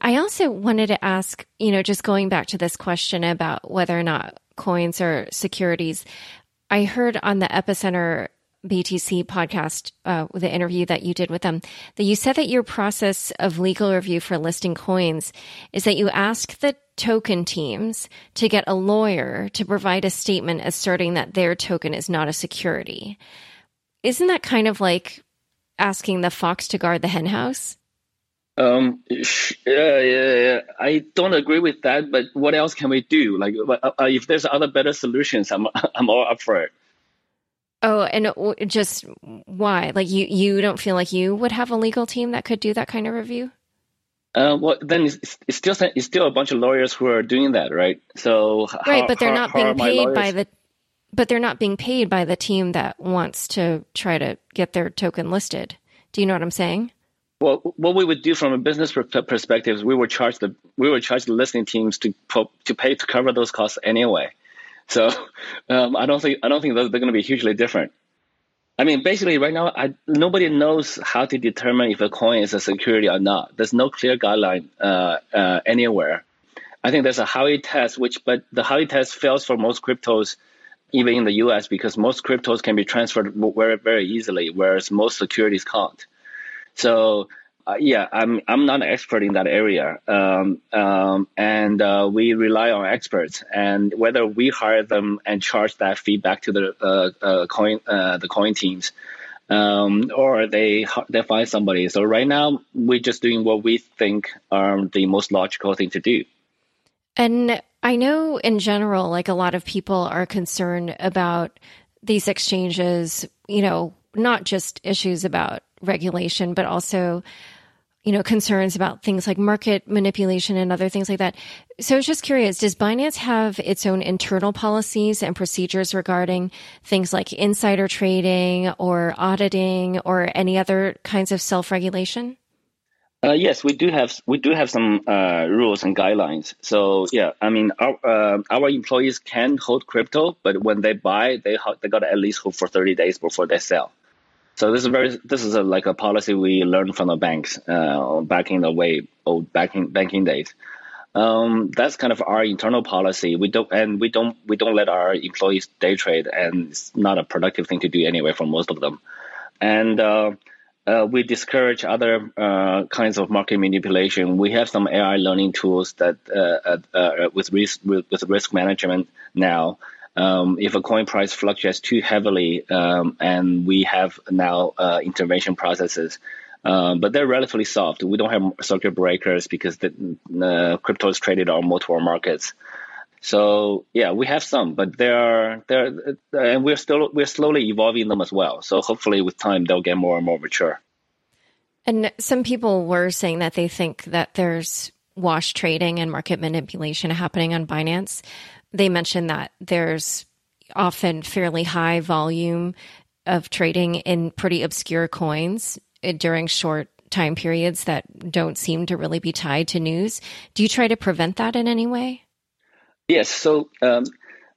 I also wanted to ask, you know, just going back to this question about whether or not coins are securities. I heard on the Epicenter B T C podcast, uh, the interview that you did with them, that you said that your process of legal review for listing coins is that you ask the token teams to get a lawyer to provide a statement asserting that their token is not a security. Isn't that kind of like asking the fox to guard the hen house? Um, yeah, yeah, yeah. I don't agree with that, but what else can we do? Like, uh, if there's other better solutions, I'm I'm all up for it. Oh, and just why? Like, you, you don't feel like you would have a legal team that could do that kind of review? Uh, well, then it's, it's still it's still a bunch of lawyers who are doing that, right? So how, right, but they're how, not being paid by the, but they're not being paid by the team that wants to try to get their token listed. Do you know what I'm saying? Well, what we would do from a business perspective is we would charge the we would charge the listing teams to to pay to cover those costs anyway. So um, I don't think I don't think those, they're going to be hugely different. I mean, basically, right now, I, nobody knows how to determine if a coin is a security or not. There's no clear guideline uh, uh, anywhere. I think there's a Howey test, which but the Howey test fails for most cryptos, even in the U S, because most cryptos can be transferred very, very easily, whereas most securities can't. So, uh, yeah, I'm I'm not an expert in that area, um, um, and uh, we rely on experts. And whether we hire them and charge that fee back to the uh, uh, coin uh, the coin teams, um, or they they find somebody. So right now we're just doing what we think are the most logical thing to do. And I know in general, like a lot of people are concerned about these exchanges. You know, not just issues about regulation, but also, you know, concerns about things like market manipulation and other things like that. So I was just curious, does Binance have its own internal policies and procedures regarding things like insider trading or auditing or any other kinds of self-regulation? Uh, yes, we do have we do have some uh, rules and guidelines. So yeah, I mean, our uh, our employees can hold crypto, but when they buy, they they got to at least hold for thirty days before they sell. So this is very this is a, like a policy we learned from the banks uh, back in the way old back in banking days. Um, that's kind of our internal policy. We don't and we don't we don't let our employees day trade, and it's not a productive thing to do anyway for most of them. And uh, Uh, we discourage other uh, kinds of market manipulation. We have some A I learning tools that uh, uh, with risk with, with risk management now. Um, if a coin price fluctuates too heavily, um, and we have now uh, intervention processes, um, but they're relatively soft. We don't have circuit breakers because the uh, crypto is traded on multiple markets. So yeah, we have some, but they are there, and we're still we're slowly evolving them as well. So hopefully, with time, they'll get more and more mature. And some people were saying that they think that there's wash trading and market manipulation happening on Binance. They mentioned that there's often fairly high volume of trading in pretty obscure coins during short time periods that don't seem to really be tied to news. Do you try to prevent that in any way? Yes. So um,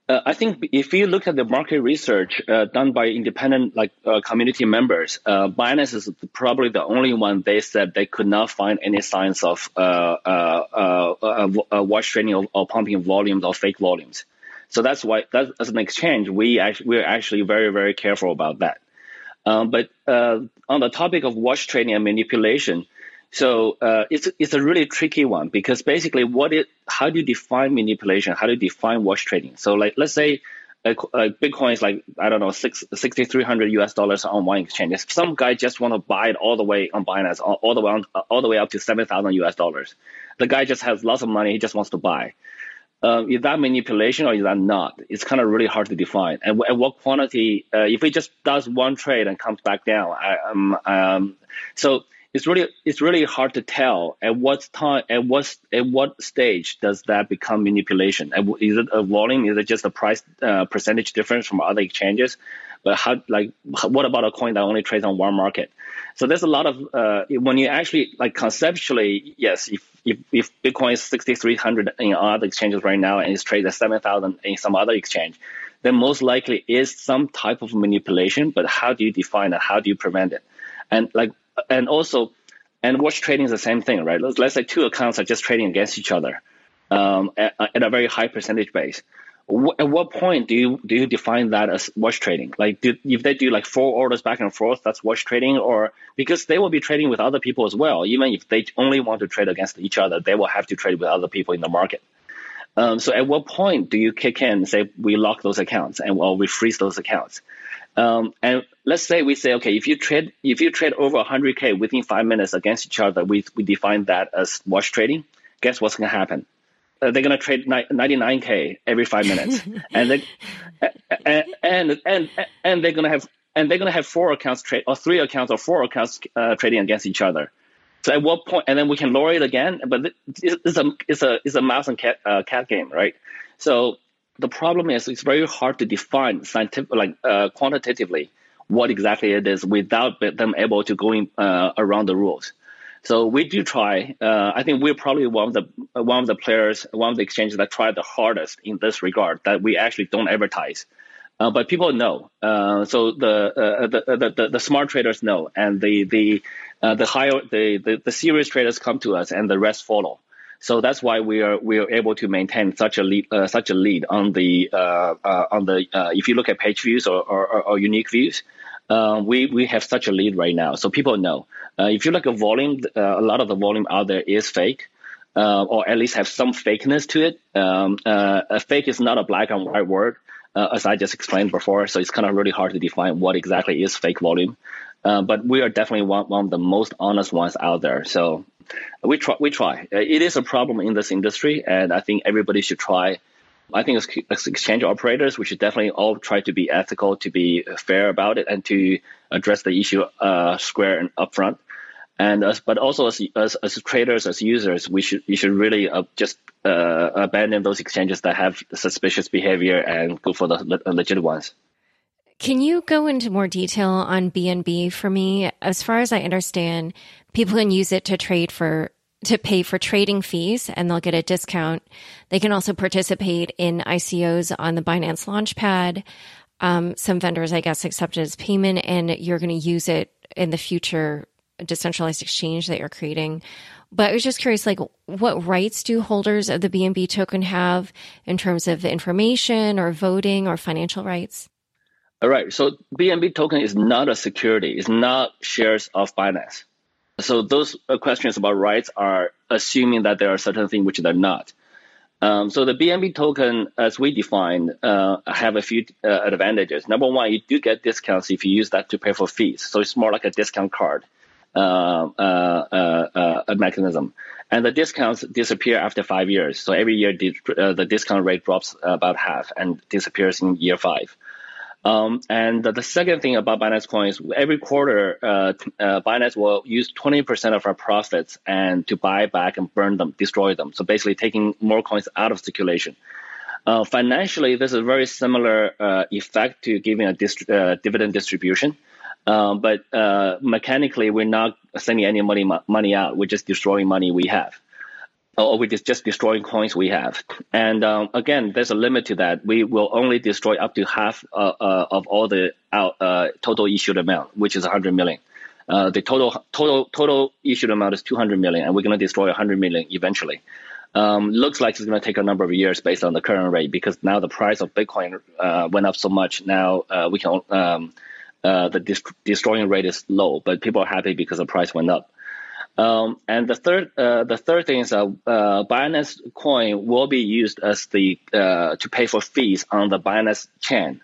uh, I think if you look at the market research uh, done by independent like uh, community members, uh, Binance is probably the only one. They said they could not find any signs of uh, uh, uh, uh, wash trading or, or pumping of volumes or fake volumes. So that's why, that, as an exchange, we actually, we're actually very, very careful about that. Um, but uh, on the topic of wash trading and manipulation, So uh, it's it's a really tricky one because basically, what it how do you define manipulation? How do you define wash trading? So like let's say a, a Bitcoin is like I don't know six sixty three hundred U S dollars on one exchange. If some guy just want to buy it all the way on Binance, all, all the way on, all the way up to seven thousand U S dollars. The guy just has lots of money. He just wants to buy. Um, is that manipulation or is that not? It's kind of really hard to define. And at what quantity? Uh, if he just does one trade and comes back down, I, um, um, so. It's really it's really hard to tell at what time at what at what stage does that become manipulation? Is it a volume? Is it just a price uh, percentage difference from other exchanges? But how like what about a coin that only trades on one market? So there's a lot of uh, when you actually like conceptually, yes, if if, if Bitcoin is sixty-three hundred in other exchanges right now and it's traded at seven thousand in some other exchange, then most likely is some type of manipulation. But how do you define it? How do you prevent it? And like. And also, and wash trading is the same thing, right? Let's, let's say two accounts are just trading against each other um, at, at a very high percentage base. W- at what point do you do you define that as wash trading? Like, do, if they do like four orders back and forth, that's wash trading, or because they will be trading with other people as well. Even if they only want to trade against each other, they will have to trade with other people in the market. Um, so, at what point do you kick in and say we lock those accounts and well we freeze those accounts? Um, and let's say we say, okay, if you trade if you trade over one hundred K within five minutes against each other, we we define that as wash trading. Guess what's going to happen? Uh, they're going to trade ni- ninety-nine K every five minutes, and they and and and, and they're going to have and they're going to have four accounts trade or three accounts or four accounts uh, trading against each other. So at what point, and then we can lower it again. But it's a it's a it's a mouse and cat uh, cat game, right? So. The problem is it's very hard to define scientific, like uh, quantitatively what exactly it is without them able to go in, uh, around the rules. So we do try. Uh, I think we're probably one of the one of the players, one of the exchanges that try the hardest in this regard. That we actually don't advertise, uh, but people know. Uh, so the, uh, the, the the the smart traders know, and the the uh, the higher the, the the serious traders come to us, and the rest follow. So that's why we are we are able to maintain such a lead uh, such a lead on the uh, uh, on the uh, if you look at page views or or, or unique views, uh, we we have such a lead right now. So people know uh, if you look at volume, uh, a lot of the volume out there is fake, uh, or at least have some fakeness to it. Um, uh, a fake is not a black and white word, uh, as I just explained before. So it's kind of really hard to define what exactly is fake volume. Uh, but we are definitely one, one of the most honest ones out there. So we try. We try. It is a problem in this industry, and I think everybody should try. I think as exchange operators, we should definitely all try to be ethical, to be fair about it, and to address the issue uh, square and upfront. And us, but also as, as as traders, as users, we should you should really uh, just uh, abandon those exchanges that have suspicious behavior and go for the legit ones. Can you go into more detail on B N B for me? As far as I understand, people can use it to trade for, to pay for trading fees and they'll get a discount. They can also participate in I C Os on the Binance Launchpad. Um, some vendors, I guess, accept it as payment and you're going to use it in the future decentralized exchange that you're creating. But I was just curious, like, what rights do holders of the B N B token have in terms of information or voting or financial rights? All right. So B N B token is not a security. It's not shares of Binance. So those questions about rights are assuming that there are certain things which they're not. Um, so the B N B token, as we defined, uh, have a few uh, advantages. Number one, you do get discounts if you use that to pay for fees. So it's more like a discount card uh, uh, uh, uh, a mechanism. And the discounts disappear after five years. So every year, uh, the discount rate drops about half and disappears in year five. Um, and the second thing about Binance coins, every quarter, uh, uh, Binance will use twenty percent of our profits and to buy back and burn them, destroy them. So basically taking more coins out of circulation. Uh, financially, this is a very similar uh, effect to giving a dist- uh, dividend distribution. Um, but uh, mechanically, we're not sending any money, money out. We're just destroying money we have. Or we're just destroying coins we have. And um, again, there's a limit to that. We will only destroy up to half uh, uh, of all the out, uh, total issued amount, which is one hundred million. Uh, the total total total issued amount is two hundred million, and we're going to destroy one hundred million eventually. Um, looks like it's going to take a number of years based on the current rate, because now the price of Bitcoin uh, went up so much. Now uh, we can um, uh, the dest- destroying rate is low, but people are happy because the price went up. Um, and the third, uh, the third thing is, uh, uh, Binance coin will be used as the uh, to pay for fees on the Binance chain,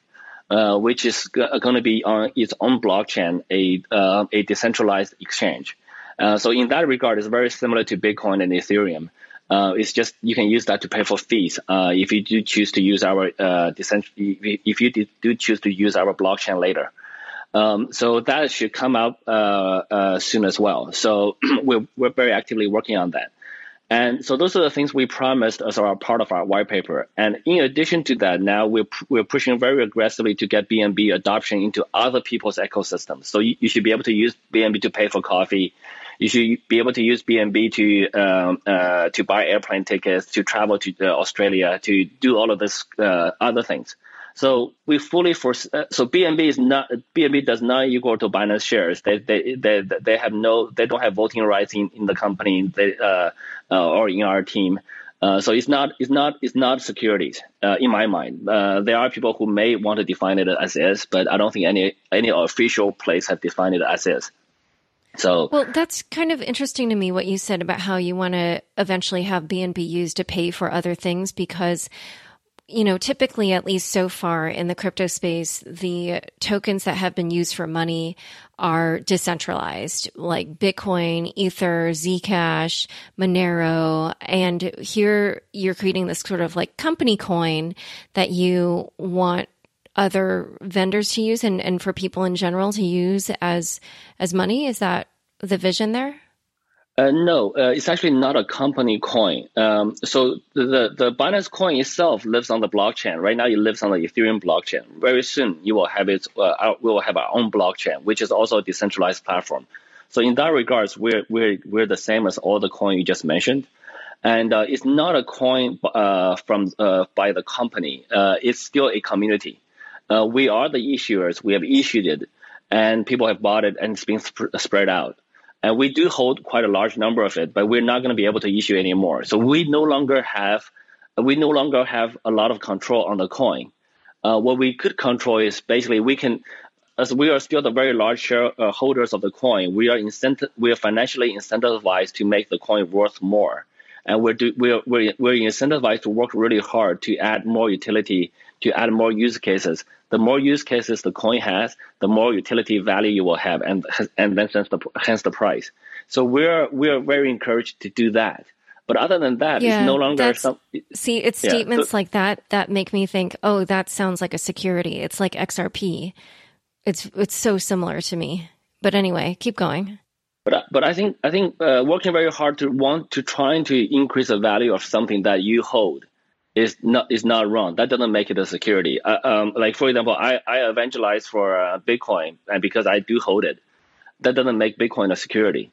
uh, which is g- going to be on its own blockchain, a uh, a decentralized exchange. Uh, so in that regard, it's very similar to Bitcoin and Ethereum. Uh, it's just you can use that to pay for fees uh, if you do choose to use our uh, decent- if you do choose to use our blockchain later. Um, so that should come out uh, uh, soon as well. So we're, we're very actively working on that. And so those are the things we promised as our part of our white paper. And in addition to that, now we're we're pushing very aggressively to get B N B adoption into other people's ecosystems. So you, you should be able to use B N B to pay for coffee. You should be able to use B N B to um, uh, to buy airplane tickets, to travel to uh, Australia, to do all of this uh, other things. So we fully force. Uh, so B N B is not B N B does not equal to Binance shares. They they they they have no. They don't have voting rights in, in the company they, uh, uh, or in our team. Uh, so it's not it's not it's not securities uh, in my mind. Uh, there are people who may want to define it as is, but I don't think any any official place have defined it as is. So well, that's kind of interesting to me what you said about how you want to eventually have B N B used to pay for other things, because, you know, typically, at least so far in the crypto space, the tokens that have been used for money are decentralized, like Bitcoin, Ether, Zcash, Monero. And here you're creating this sort of like company coin that you want other vendors to use and, and for people in general to use as as money. Is that the vision there? Uh, no, uh, it's actually not a company coin. Um, so the, the Binance coin itself lives on the blockchain. Right now, it lives on the Ethereum blockchain. Very soon, you will have it. Uh, our, we will have our own blockchain, which is also a decentralized platform. So in that regards, we're we're we're the same as all the coin you just mentioned, and uh, it's not a coin uh, from uh, by the company. Uh, it's still a community. Uh, we are the issuers. We have issued it, and people have bought it, and it's been sp- spread out. And we do hold quite a large number of it, but we're not going to be able to issue anymore. So we no longer have, we no longer have a lot of control on the coin. Uh, what we could control is basically we can, as we are still the very large shareholders of the coin, we are incent- we are financially incentivized to make the coin worth more, and we're do- we're we're we're incentivized to work really hard to add more utility, to add more use cases. The more use cases the coin has, the more utility value you will have, and and then hence the hence the price. So we're we're very encouraged to do that. But other than that, yeah, it's no longer some. See, it's yeah, statements so, like that that make me think, oh, that sounds like a security. It's like X R P. It's it's so similar to me. But anyway, keep going. But but I think I think uh, working very hard to want to trying to increase the value of something that you hold is not is not wrong. That doesn't make it a security. Uh, um, like, for example, I, I evangelize for uh, Bitcoin, and because I do hold it, that doesn't make Bitcoin a security.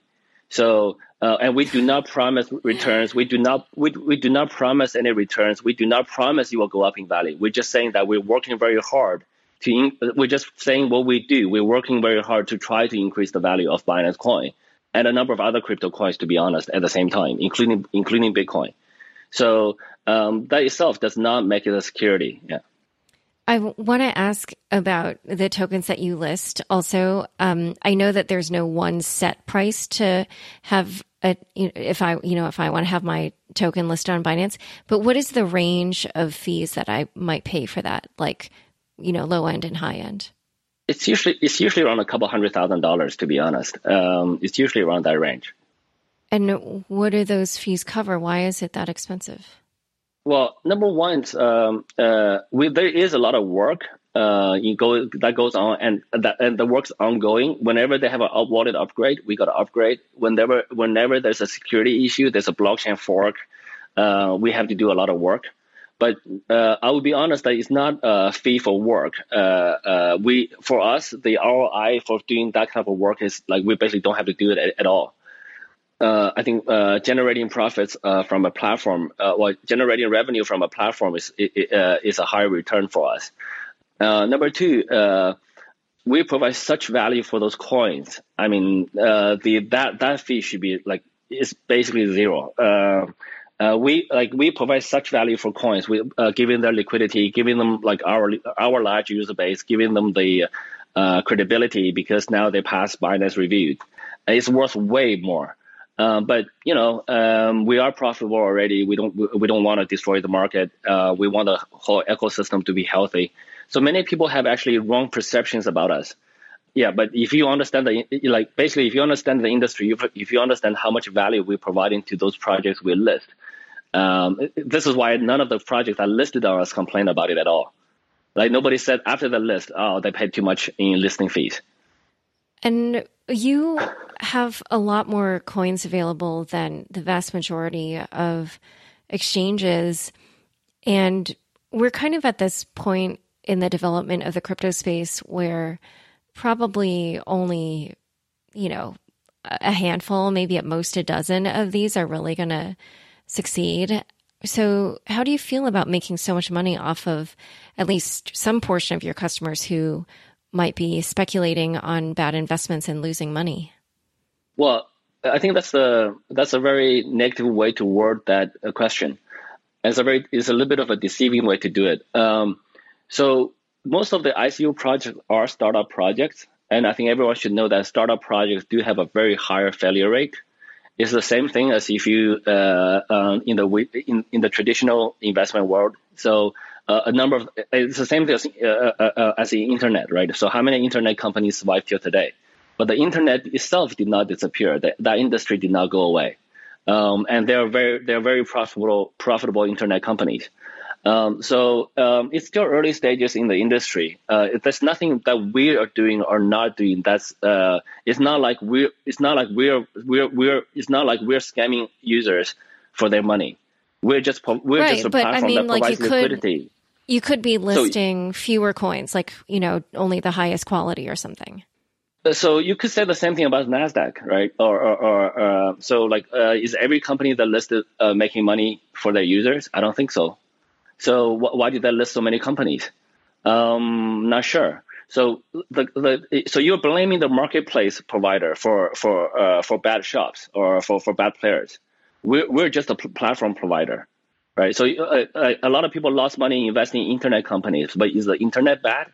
So, uh, and we do not promise returns. We do not we we do not promise any returns. We do not promise you will go up in value. We're just saying that we're working very hard to. In, we're just saying what we do. We're working very hard to try to increase the value of Binance Coin and a number of other crypto coins, to be honest, at the same time, including including Bitcoin. So. Um, that itself does not make it a security. Yeah. I want to ask about the tokens that you list also. Um, I know that there's no one set price to have a, if I, you know, if I want to have my token listed on Binance, but what is the range of fees that I might pay for that? Like, you know, low end and high end? It's usually, it's usually around a couple hundred thousand dollars, to be honest. Um, it's usually around that range. And what do those fees cover? Why is it that expensive? Well, number one, um, uh, we, there is a lot of work uh, you go, that goes on, and that, and the work's ongoing. Whenever they have an up wallet upgrade, we got to upgrade. Whenever whenever there's a security issue, there's a blockchain fork, uh, we have to do a lot of work. But uh, I will be honest that it's not a fee for work. Uh, uh, we for us, the R O I for doing that type of work is like we basically don't have to do it at, at all. Uh, I think uh, generating profits uh, from a platform, uh, well, generating revenue from a platform is it, uh, is a higher return for us. Uh, number two, uh, we provide such value for those coins. I mean, uh, the that that fee should be like it's basically zero. Uh, uh, we like we provide such value for coins. We uh, giving their liquidity, giving them like our our large user base, giving them the uh, credibility because now they pass Binance review. It's worth way more. Um, but you know, um, we are profitable already. We don't we don't want to destroy the market. Uh, we want the whole ecosystem to be healthy. So many people have actually wrong perceptions about us. Yeah, but if you understand the like basically, if you understand the industry, if, if you understand how much value we're providing to those projects we list, um, this is why none of the projects I listed on us complain about it at all. Like nobody said after the list, oh, they paid too much in listing fees. And you have a lot more coins available than the vast majority of exchanges. And we're kind of at this point in the development of the crypto space where probably only, you know, a handful, maybe at most a dozen of these are really going to succeed. So how do you feel about making so much money off of at least some portion of your customers who might be speculating on bad investments and losing money? Well, I think that's the that's a very negative way to word that question. It's a very it's a little bit of a deceiving way to do it. Um, so most of the I C O projects are startup projects, and I think everyone should know that startup projects do have a very higher failure rate. It's the same thing as if you uh, um, in the in, in the traditional investment world. So. Uh, a number of it's the same thing as, uh, uh, as the internet, right? So how many internet companies survive till today? But the internet itself did not disappear. That, that industry did not go away, um, and they are very they are very profitable profitable internet companies. Um, so um, it's still early stages in the industry. Uh, there's nothing that we are doing or not doing. That's uh, it's not like we it's not like we're we're we're it's not like we're scamming users for their money. We're just we're right, just a platform but I mean, that like provides you could, liquidity. You could be listing so, fewer coins, like, you know, only the highest quality or something. So you could say the same thing about NASDAQ, right? Or, or, or uh, so like, uh, is every company that listed uh, making money for their users? I don't think so. So wh- why did they list so many companies? Um, not sure. So the, the so you're blaming the marketplace provider for for uh, for bad shops or for, for bad players. We're we're just a pl- platform provider. Right, so uh, a lot of people lost money investing in internet companies, but is the internet bad,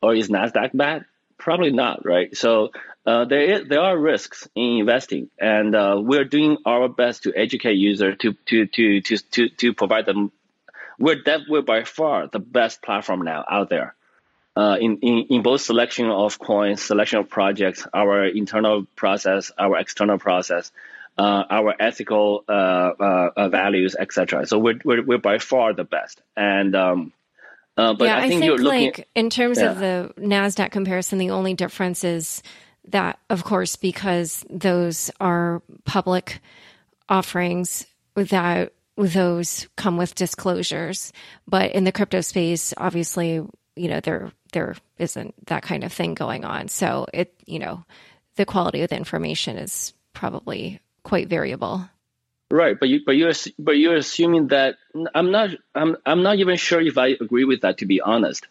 or is NASDAQ bad? Probably not, right? So uh, there is, there are risks in investing, and uh, we're doing our best to educate users to to to to to, to provide them. We're def- we're by far the best platform now out there, uh, in, in in both selection of coins, selection of projects, our internal process, our external process. Uh, our ethical uh, uh, values, et cetera. So we're, we're we're by far the best. And um, uh, but yeah, I think, I think you're looking like at, in terms yeah. of the NASDAQ comparison, the only difference is that, of course, because those are public offerings, that those come with disclosures. But in the crypto space, obviously, you know, there there isn't that kind of thing going on. So it, you know, the quality of the information is probably quite variable, right? But you, but you're, but you're assuming that I'm not. I'm, I'm not even sure if I agree with that. To be honest,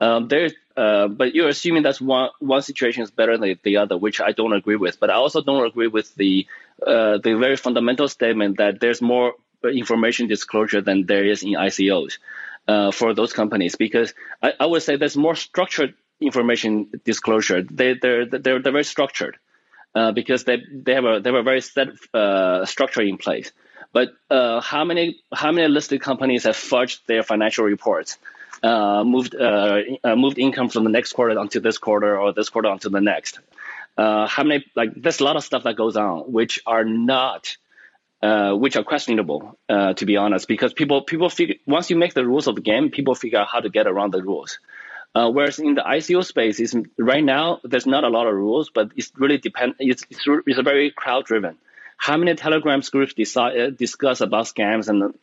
um, there. Uh, but you're assuming that's one one situation is better than the other, which I don't agree with. But I also don't agree with the uh, the very fundamental statement that there's more information disclosure than there is in I C Os. uh, for those companies, because I, I would say there's more structured information disclosure. They they're they're, they're very structured uh, because they they have a they have a very set uh, structure in place. But uh, how many how many listed companies have fudged their financial reports, uh, moved uh, uh, moved income from the next quarter onto this quarter or this quarter onto the next? Uh, how many like there's a lot of stuff that goes on which are not uh, which are questionable, uh, to be honest, because people people figure, once you make the rules of the game, people figure out how to get around the rules. Uh, whereas in the I C O space, is right now there's not a lot of rules, but it's really depend. It's it's, it's very crowd driven. How many Telegram groups decide, discuss about scams and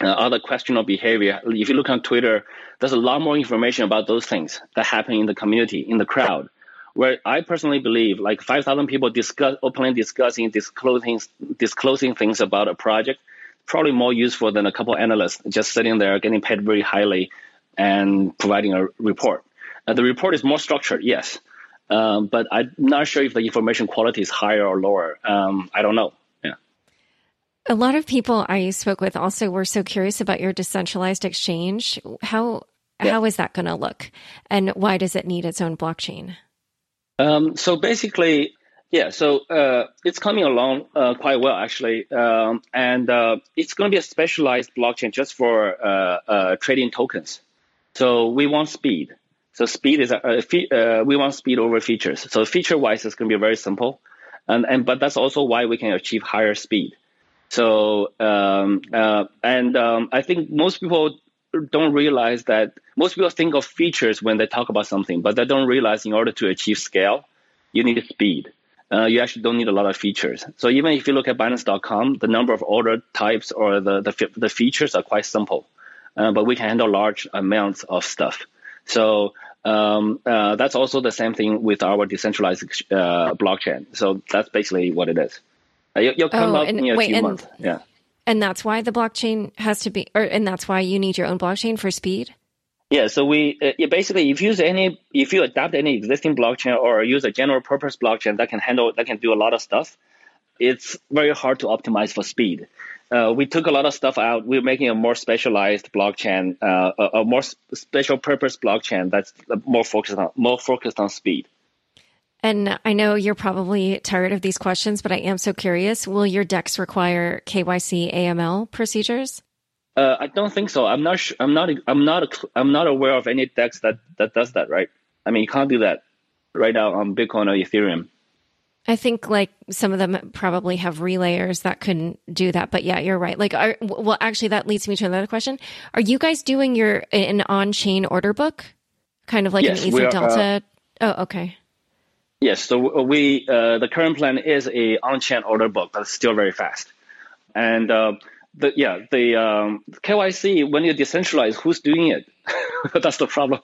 uh, other questionable behavior? If you look on Twitter, there's a lot more information about those things that happen in the community, in the crowd, where I personally believe like five thousand people discuss, openly discussing, disclosing, disclosing things about a project, probably more useful than a couple analysts just sitting there getting paid very highly and providing a report. Uh, the report is more structured, yes. Um, but I'm not sure if the information quality is higher or lower. Um, I don't know. Yeah. A lot of people I spoke with also were so curious about your decentralized exchange. How yeah. how is that going to look? And why does it need its own blockchain? Um, so basically, yeah, so uh, it's coming along uh, quite well, actually. Um, and uh, it's going to be a specialized blockchain just for uh, uh, trading tokens. So we want speed. So speed is a, a fee, uh, we want speed over features. So feature wise, it's going to be very simple, and and but that's also why we can achieve higher speed. So um, uh, and um, I think most people don't realize that most people think of features when they talk about something, but they don't realize in order to achieve scale, you need speed. Uh, you actually don't need a lot of features. So even if you look at Binance dot com, the number of order types or the the, the features are quite simple, uh, but we can handle large amounts of stuff. So um, uh, that's also the same thing with our decentralized uh, blockchain. So that's basically what it is. Uh, you, you'll come oh, up and, in a wait, few and, months. Yeah, and that's why the blockchain has to be, or and that's why you need your own blockchain for speed. Yeah. So we uh, basically, if you use any, if you adapt any existing blockchain or use a general purpose blockchain that can handle, that can do a lot of stuff, it's very hard to optimize for speed. Uh, we took a lot of stuff out. We're making a more specialized blockchain, uh, a, a more special purpose blockchain that's more focused on more focused on speed. And I know you're probably tired of these questions, but I am so curious. Will your D E X require K Y C, A M L procedures? Uh, I don't think so. I'm not. Sh- I'm not. I'm not. A, I'm not aware of any D E X that that does that. Right? I mean, you can't do that right now on Bitcoin or Ethereum. I think like some of them probably have relayers that couldn't do that, but yeah, you're right. Like, are, well, actually, that leads me to another question: are you guys doing your an on-chain order book, kind of like yes, an E S A Delta? Uh, oh, okay. Yes, so we uh, the current plan is a on-chain order book that's still very fast, and uh, the yeah the um, K Y C when you decentralize, who's doing it? That's the problem.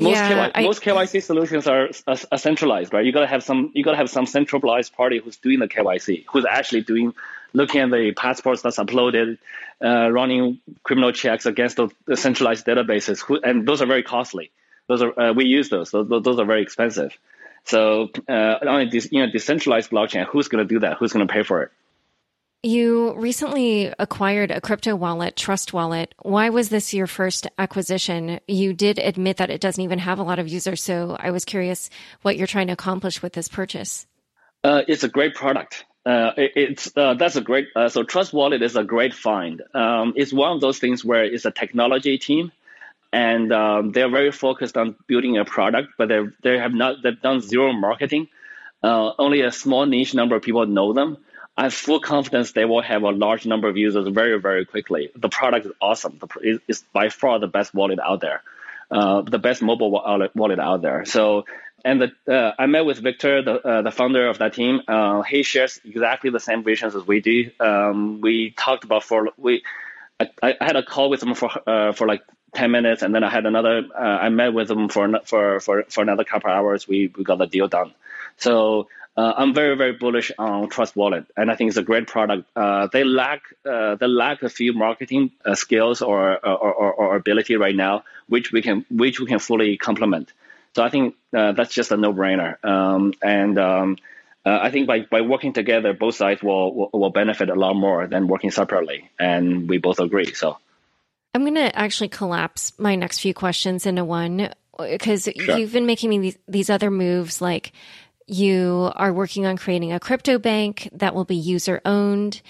Most, yeah, K Y, I, most K Y C solutions are, are, are centralized, right? You gotta have some. You gotta have some centralized party who's doing the K Y C, who's actually doing, looking at the passports that's uploaded, uh, running criminal checks against the, the centralized databases, who, and those are very costly. Those are uh, we use those. Those, those are very expensive. So uh, on a de- you know, decentralized blockchain, who's gonna do that? Who's gonna pay for it? You recently acquired a crypto wallet, Trust Wallet. Why was this your first acquisition? You did admit that it doesn't even have a lot of users, so I was curious what you're trying to accomplish with this purchase. Uh, it's a great product. Uh, it, it's uh, that's a great. Uh, so Trust Wallet is a great find. Um, it's one of those things where it's a technology team, and um, they're very focused on building a product, but they they have not they've done zero marketing. Uh, only a small niche number of people know them. I have full confidence they will have a large number of users very, very quickly. The product is awesome. It's by far the best wallet out there, uh, the best mobile wallet out there. So, and the, uh, I met with Victor, the uh, the founder of that team. Uh, he shares exactly the same visions as we do. Um, we talked about for we. I, I had a call with him for uh, for like ten minutes, and then I had another. Uh, I met with him for for for for another couple of hours. We we got the deal done. So. Uh, I'm very, very bullish on Trust Wallet, and I think it's a great product. Uh, they lack uh, they lack a few marketing uh, skills or or, or or ability right now, which we can which we can fully complement. So I think uh, that's just a no-brainer. Um, and um, uh, I think by, by working together, both sides will, will will benefit a lot more than working separately. And we both agree. So. I'm going to actually collapse my next few questions into one, because sure. you've been making me these, these other moves, like you are working on creating a crypto bank that will be user-owned.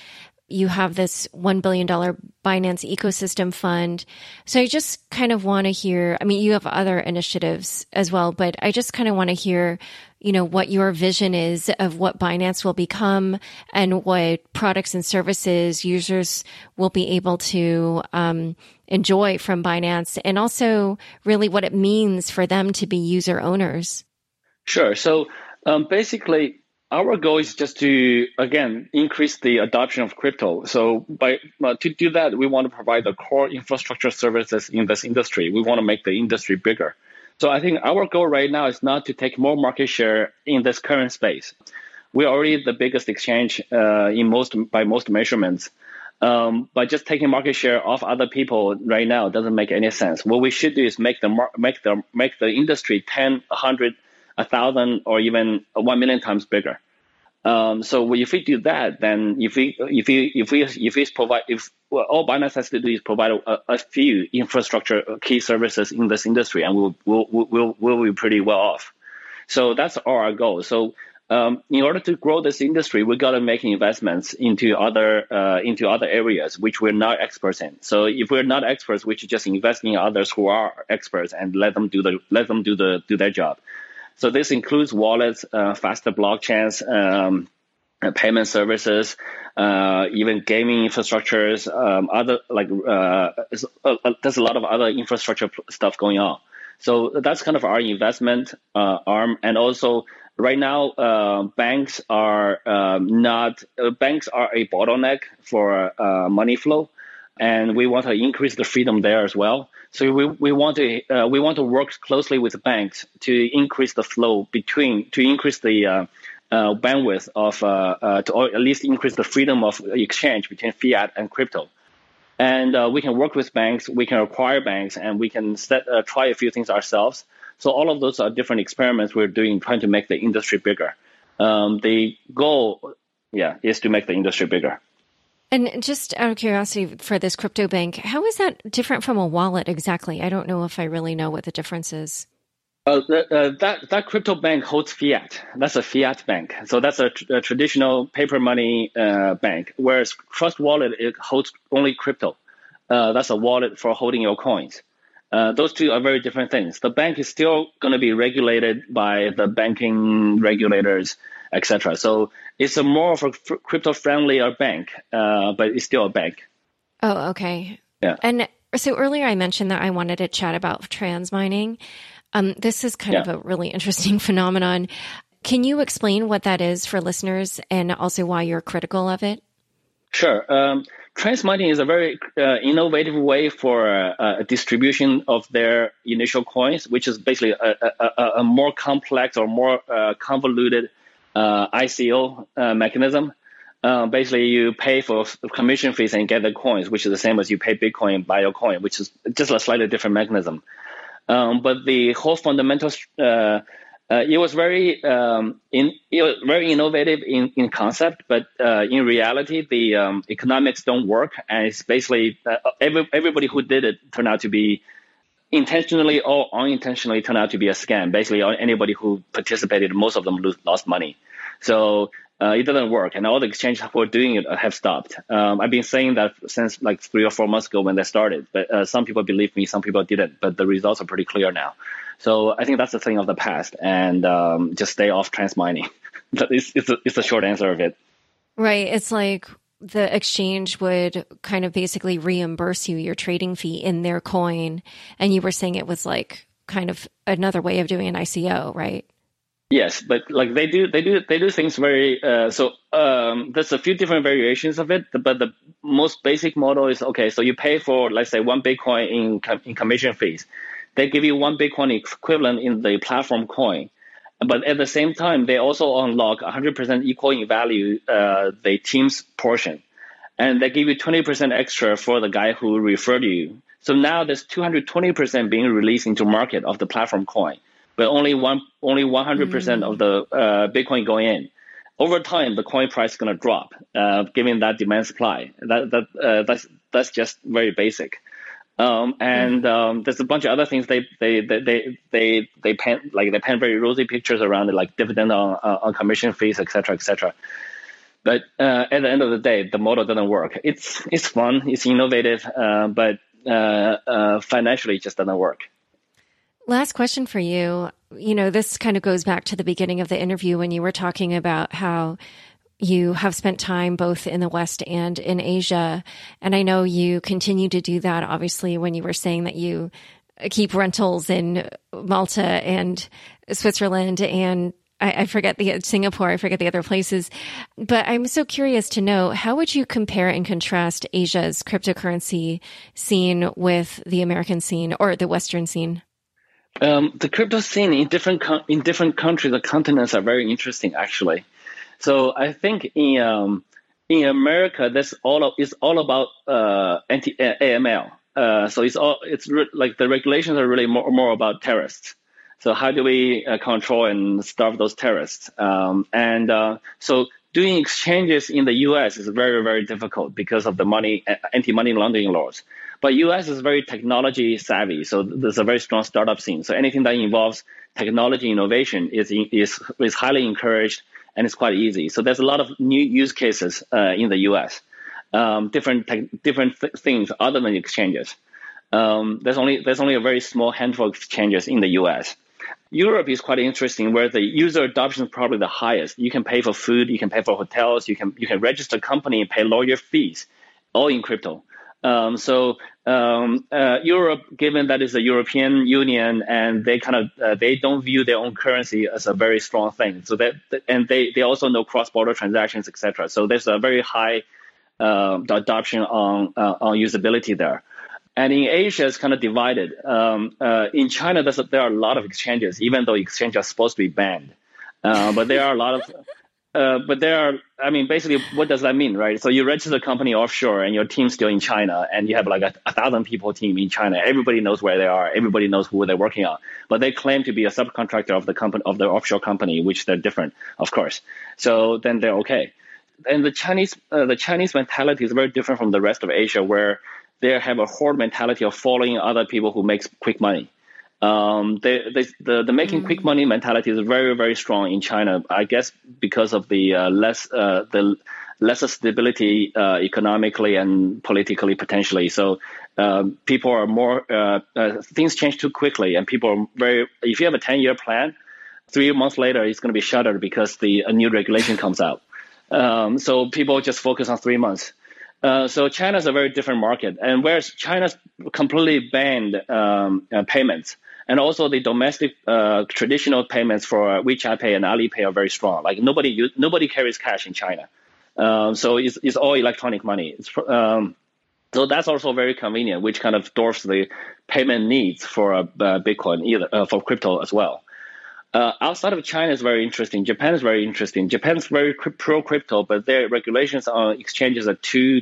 You have this one billion dollars Binance ecosystem fund. So I just kind of want to hear, I mean, you have other initiatives as well, but I just kind of want to hear, you know, what your vision is of what Binance will become and what products and services users will be able to um, enjoy from Binance, and also really what it means for them to be user owners. Sure. So um, basically, our goal is just to, again, increase the adoption of crypto. So by uh, to do that, we want to provide the core infrastructure services in this industry. We want to make the industry bigger. So I think our goal right now is not to take more market share in this current space. We're already the biggest exchange uh, in most by most measurements. Um, but just taking market share off other people right now doesn't make any sense. What we should do is make the make the make the industry ten, one hundred a thousand, or even one million times bigger. Um, so if we do that, then if we if we if we if we provide if well, all Binance has to do is provide a, a few infrastructure key services in this industry, and we'll we'll we'll we'll be pretty well off. So that's our goal. So um, in order to grow this industry, we got to make investments into other uh, into other areas which we're not experts in. So if we're not experts, we should just invest in others who are experts and let them do the let them do the do their job. So this includes wallets, uh, faster blockchains, um, payment services, uh, even gaming infrastructures. Um, other like uh, uh, there's a lot of other infrastructure stuff going on. So that's kind of our investment uh, arm. And also, right now, uh, banks are um, not uh, banks are a bottleneck for uh, money flow, and we want to increase the freedom there as well. So we we want to uh, we want to work closely with banks to increase the flow between to increase the uh, uh, bandwidth of uh, uh, to or at least increase the freedom of exchange between fiat and crypto, and uh, we can work with banks, we can acquire banks, and we can set, uh, try a few things ourselves. So all of those are different experiments we're doing, trying to make the industry bigger. Um, the goal, yeah, is to make the industry bigger. And just out of curiosity for this crypto bank, how is that different from a wallet exactly? I don't know if I really know what the difference is. Uh, that, uh, that that crypto bank holds fiat. That's a fiat bank. So that's a, tr- a traditional paper money uh, bank, whereas Trust Wallet, it holds only crypto. Uh, that's a wallet for holding your coins. Uh, those two are very different things. The bank is still going to be regulated by the banking regulators, et cetera. So it's a more of a f- crypto-friendlier bank, uh, but it's still a bank. Oh, okay. Yeah. And so earlier I mentioned that I wanted to chat about trans mining. Um, this is kind yeah. of a really interesting phenomenon. Can you explain what that is for listeners and also why you're critical of it? Sure. Um, trans mining is a very uh, innovative way for uh, distribution of their initial coins, which is basically a, a, a more complex or more uh, convoluted Uh, I C O uh, mechanism. Uh, basically, you pay for commission fees and get the coins, which is the same as you pay Bitcoin and buy your coin, which is just a slightly different mechanism. Um, but the whole fundamental, uh, uh, it was very, um, in, it was very innovative in, in concept, but uh, in reality, the um, economics don't work, and it's basically uh, every, everybody who did it turned out to be intentionally or unintentionally turned out to be a scam. Basically, anybody who participated, most of them lose, lost money. So uh, it doesn't work, and all the exchanges who are doing it have stopped. Um, I've been saying that since like three or four months ago when they started, but uh, some people believed me, some people didn't, but the results are pretty clear now. So I think that's a thing of the past, and um, just stay off trans mining. it's, it's, a, it's a short answer of it. Right. It's like the exchange would kind of basically reimburse you your trading fee in their coin. And you were saying it was like kind of another way of doing an I C O, right? Yes, but like they do, they do, they do things very. Uh, so um, there's a few different variations of it, but the most basic model is okay. So you pay for, let's say, one Bitcoin in com- in commission fees. They give you one Bitcoin equivalent in the platform coin, but at the same time, they also unlock one hundred percent equal in value uh, the team's portion, and they give you twenty percent extra for the guy who referred you. So now there's two hundred twenty percent being released into market of the platform coin, but only one, only one hundred percent mm-hmm. of the uh, Bitcoin going in. Over time, the coin price is going to drop, uh, given that demand supply. That that uh, that's that's just very basic. Um, and um, there's a bunch of other things they they they they they, they paint like they paint very rosy pictures around it, like dividend on on commission fees, et cetera, et cetera. But uh, at the end of the day, the model doesn't work. It's it's fun, it's innovative, uh, but uh, uh, financially, it just doesn't work. Last question for you. You know, this kind of goes back to the beginning of the interview when you were talking about how you have spent time both in the West and in Asia. And I know you continue to do that, obviously, when you were saying that you keep rentals in Malta and Switzerland and I, I forget the Singapore, I forget the other places. But I'm so curious to know, how would you compare and contrast Asia's cryptocurrency scene with the American scene or the Western scene? Um, the crypto scene in different co- in different countries or continents are very interesting, actually. So I think in um, in America, that's all of, it's all about uh, anti A M L. Uh, so it's all it's re- like the regulations are really more more about terrorists. So how do we uh, control and starve those terrorists? Um, and uh, so doing exchanges in the U S is very very difficult because of the money anti money laundering laws. But U S is very technology savvy, so there's a very strong startup scene. So anything that involves technology innovation is is is highly encouraged. And it's quite easy. So there's a lot of new use cases uh, in the U S. Um, different te- different th- things other than exchanges. Um, there's only there's only a very small handful of exchanges in the U S. Europe is quite interesting, where the user adoption is probably the highest. You can pay for food, you can pay for hotels, you can you can register a company and pay lawyer fees, all in crypto. Um, so um, uh, Europe, given that it's the European Union, and they kind of uh, they don't view their own currency as a very strong thing. So that and they, they also know cross-border transactions, et cetera. So there's a very high uh, adoption on uh, on usability there. And in Asia, it's kind of divided. Um, uh, in China, there's a, there are a lot of exchanges, even though exchanges are supposed to be banned. Uh, but there are a lot of Uh, but there are, I mean, basically, what does that mean, right? So you register a company offshore and your team's still in China and you have like a, a thousand people team in China. Everybody knows where they are. Everybody knows who they're working on. But they claim to be a subcontractor of the company, of the offshore company, which they're different, of course. So then they're okay. And the Chinese, uh, the Chinese mentality is very different from the rest of Asia, where they have a horde mentality of following other people who makes quick money. Um, they, they, the the making mm. quick money mentality is very very strong in China. I guess because of the uh, less uh, the lesser stability uh, economically and politically potentially. So uh, people are more uh, uh, things change too quickly, and people are very. If you have a ten year plan, three months later it's going to be shuttered because the a new regulation comes out. Um, so people just focus on three months. Uh, so China's a very different market, and whereas China's completely banned um, uh, payments, and also the domestic uh, traditional payments for WeChat Pay and Alipay are very strong. Like nobody use, nobody carries cash in China, um, so it's it's all electronic money. It's, um, so that's also very convenient, which kind of dwarfs the payment needs for uh, Bitcoin either uh, for crypto as well. Uh, outside of China is very interesting. Japan is very interesting. Japan's very pro crypto, but their regulations on exchanges are too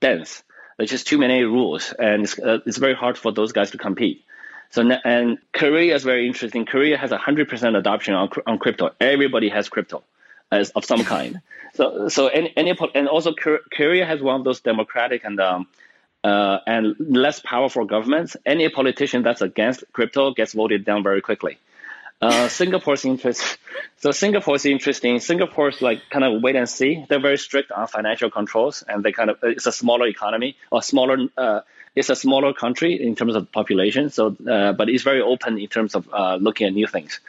dense. There's just too many rules, and it's, uh, it's very hard for those guys to compete. So, and Korea is very interesting. Korea has one hundred percent adoption on on crypto. Everybody has crypto, as of some kind. So, so any, any and also Korea has one of those democratic and um, uh, and less powerful governments. Any politician that's against crypto gets voted down very quickly. Uh, Singapore's interest. So Singapore's interesting. Singapore's like kind of wait and see. They're very strict on financial controls, and they kind of it's a smaller economy or smaller. Uh, it's a smaller country in terms of population. So, uh, but it's very open in terms of uh, looking at new things.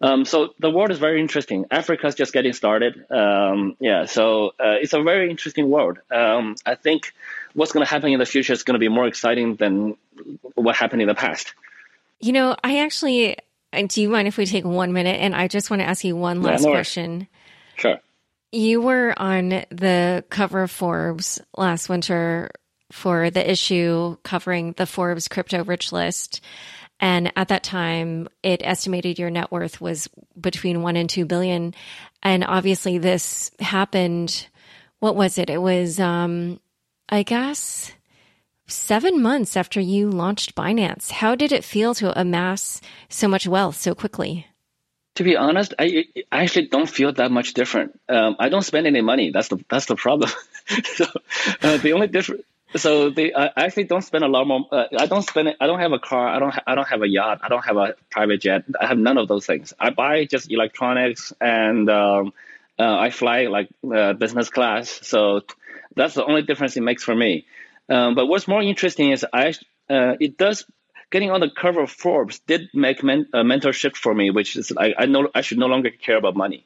Um, so the world is very interesting. Africa's just getting started. Um, yeah. So uh, it's a very interesting world. Um, I think what's going to happen in the future is going to be more exciting than what happened in the past. You know, I actually. And do you mind if we take one minute? And I just want to ask you one last yeah, question. Sure. You were on the cover of Forbes last winter for the issue covering the Forbes Crypto Rich List. And at that time, it estimated your net worth was between one and two billion. And obviously this happened, what was it? It was, um, I guess, seven months after you launched Binance. How did it feel to amass so much wealth so quickly? To be honest, I, I actually don't feel that much different. Um, I don't spend any money. That's the that's the problem. so uh, the only difference So they, I actually don't spend a lot more. Uh, I don't spend. I don't have a car. I don't. Ha- I don't have a yacht. I don't have a private jet. I have none of those things. I buy just electronics, and um, uh, I fly like uh, business class. So that's the only difference it makes for me. Um, but what's more interesting is I. Uh, it does. Getting on the cover of Forbes did make men- a mentorship for me, which is I, I know I should no longer care about money,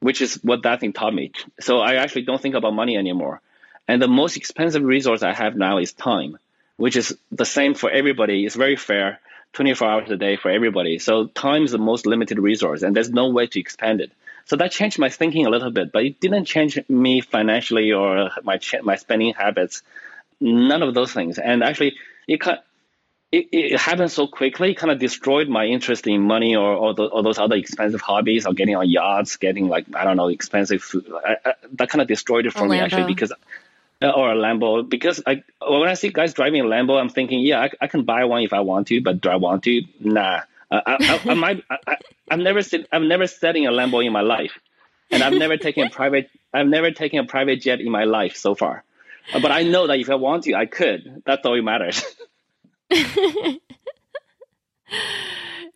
which is what that thing taught me. So I actually don't think about money anymore. And the most expensive resource I have now is time, which is the same for everybody. It's very fair, twenty-four hours a day for everybody. So time is the most limited resource, and there's no way to expand it. So that changed my thinking a little bit, but it didn't change me financially or my my spending habits, none of those things. And actually, it kind it, it happened so quickly, it kind of destroyed my interest in money or or, the, or those other expensive hobbies, or getting on yachts, getting like, I don't know, expensive food. I, I, that kind of destroyed it for Orlando. me actually because... Or a Lambo, because I when I see guys driving a Lambo, I'm thinking, yeah, I, I can buy one if I want to, but do I want to? Nah, uh, I, I, I might. I, I, I've never sit, I've never sat in a Lambo in my life, and I've never taken a private. I've never taken a private jet in my life so far, uh, but I know that if I want to, I could. That's all it matters.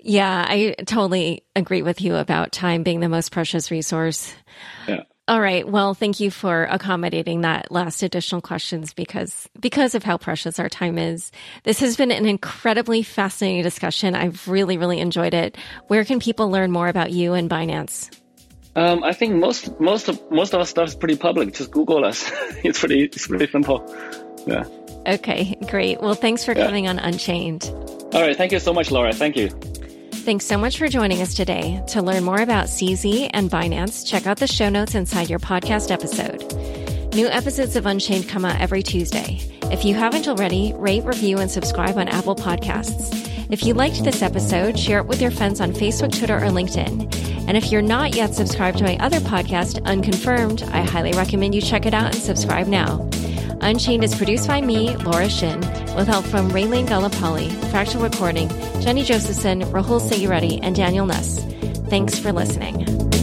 Yeah, I totally agree with you about time being the most precious resource. Yeah. All right. Well, thank you for accommodating that last additional questions because because of how precious our time is. This has been an incredibly fascinating discussion. I've really, really enjoyed it. Where can people learn more about you and Binance? Um, I think most most of most of our stuff is pretty public. Just Google us. It's pretty it's pretty simple. Yeah. Okay, great. Well, thanks for yeah. coming on Unchained. All right. Thank you so much, Laura. Thank you. Thanks so much for joining us today. To learn more about C Z and Binance, check out the show notes inside your podcast episode. New episodes of Unchained come out every Tuesday. If you haven't already, rate, review, and subscribe on Apple Podcasts. If you liked this episode, share it with your friends on Facebook, Twitter, or LinkedIn. And if you're not yet subscribed to my other podcast, Unconfirmed, I highly recommend you check it out and subscribe now. Unchained is produced by me, Laura Shin, with help from Raylene Gallipoli, Fractal Recording, Jenny Josephson, Rahul Seguretti, and Daniel Nuss. Thanks for listening.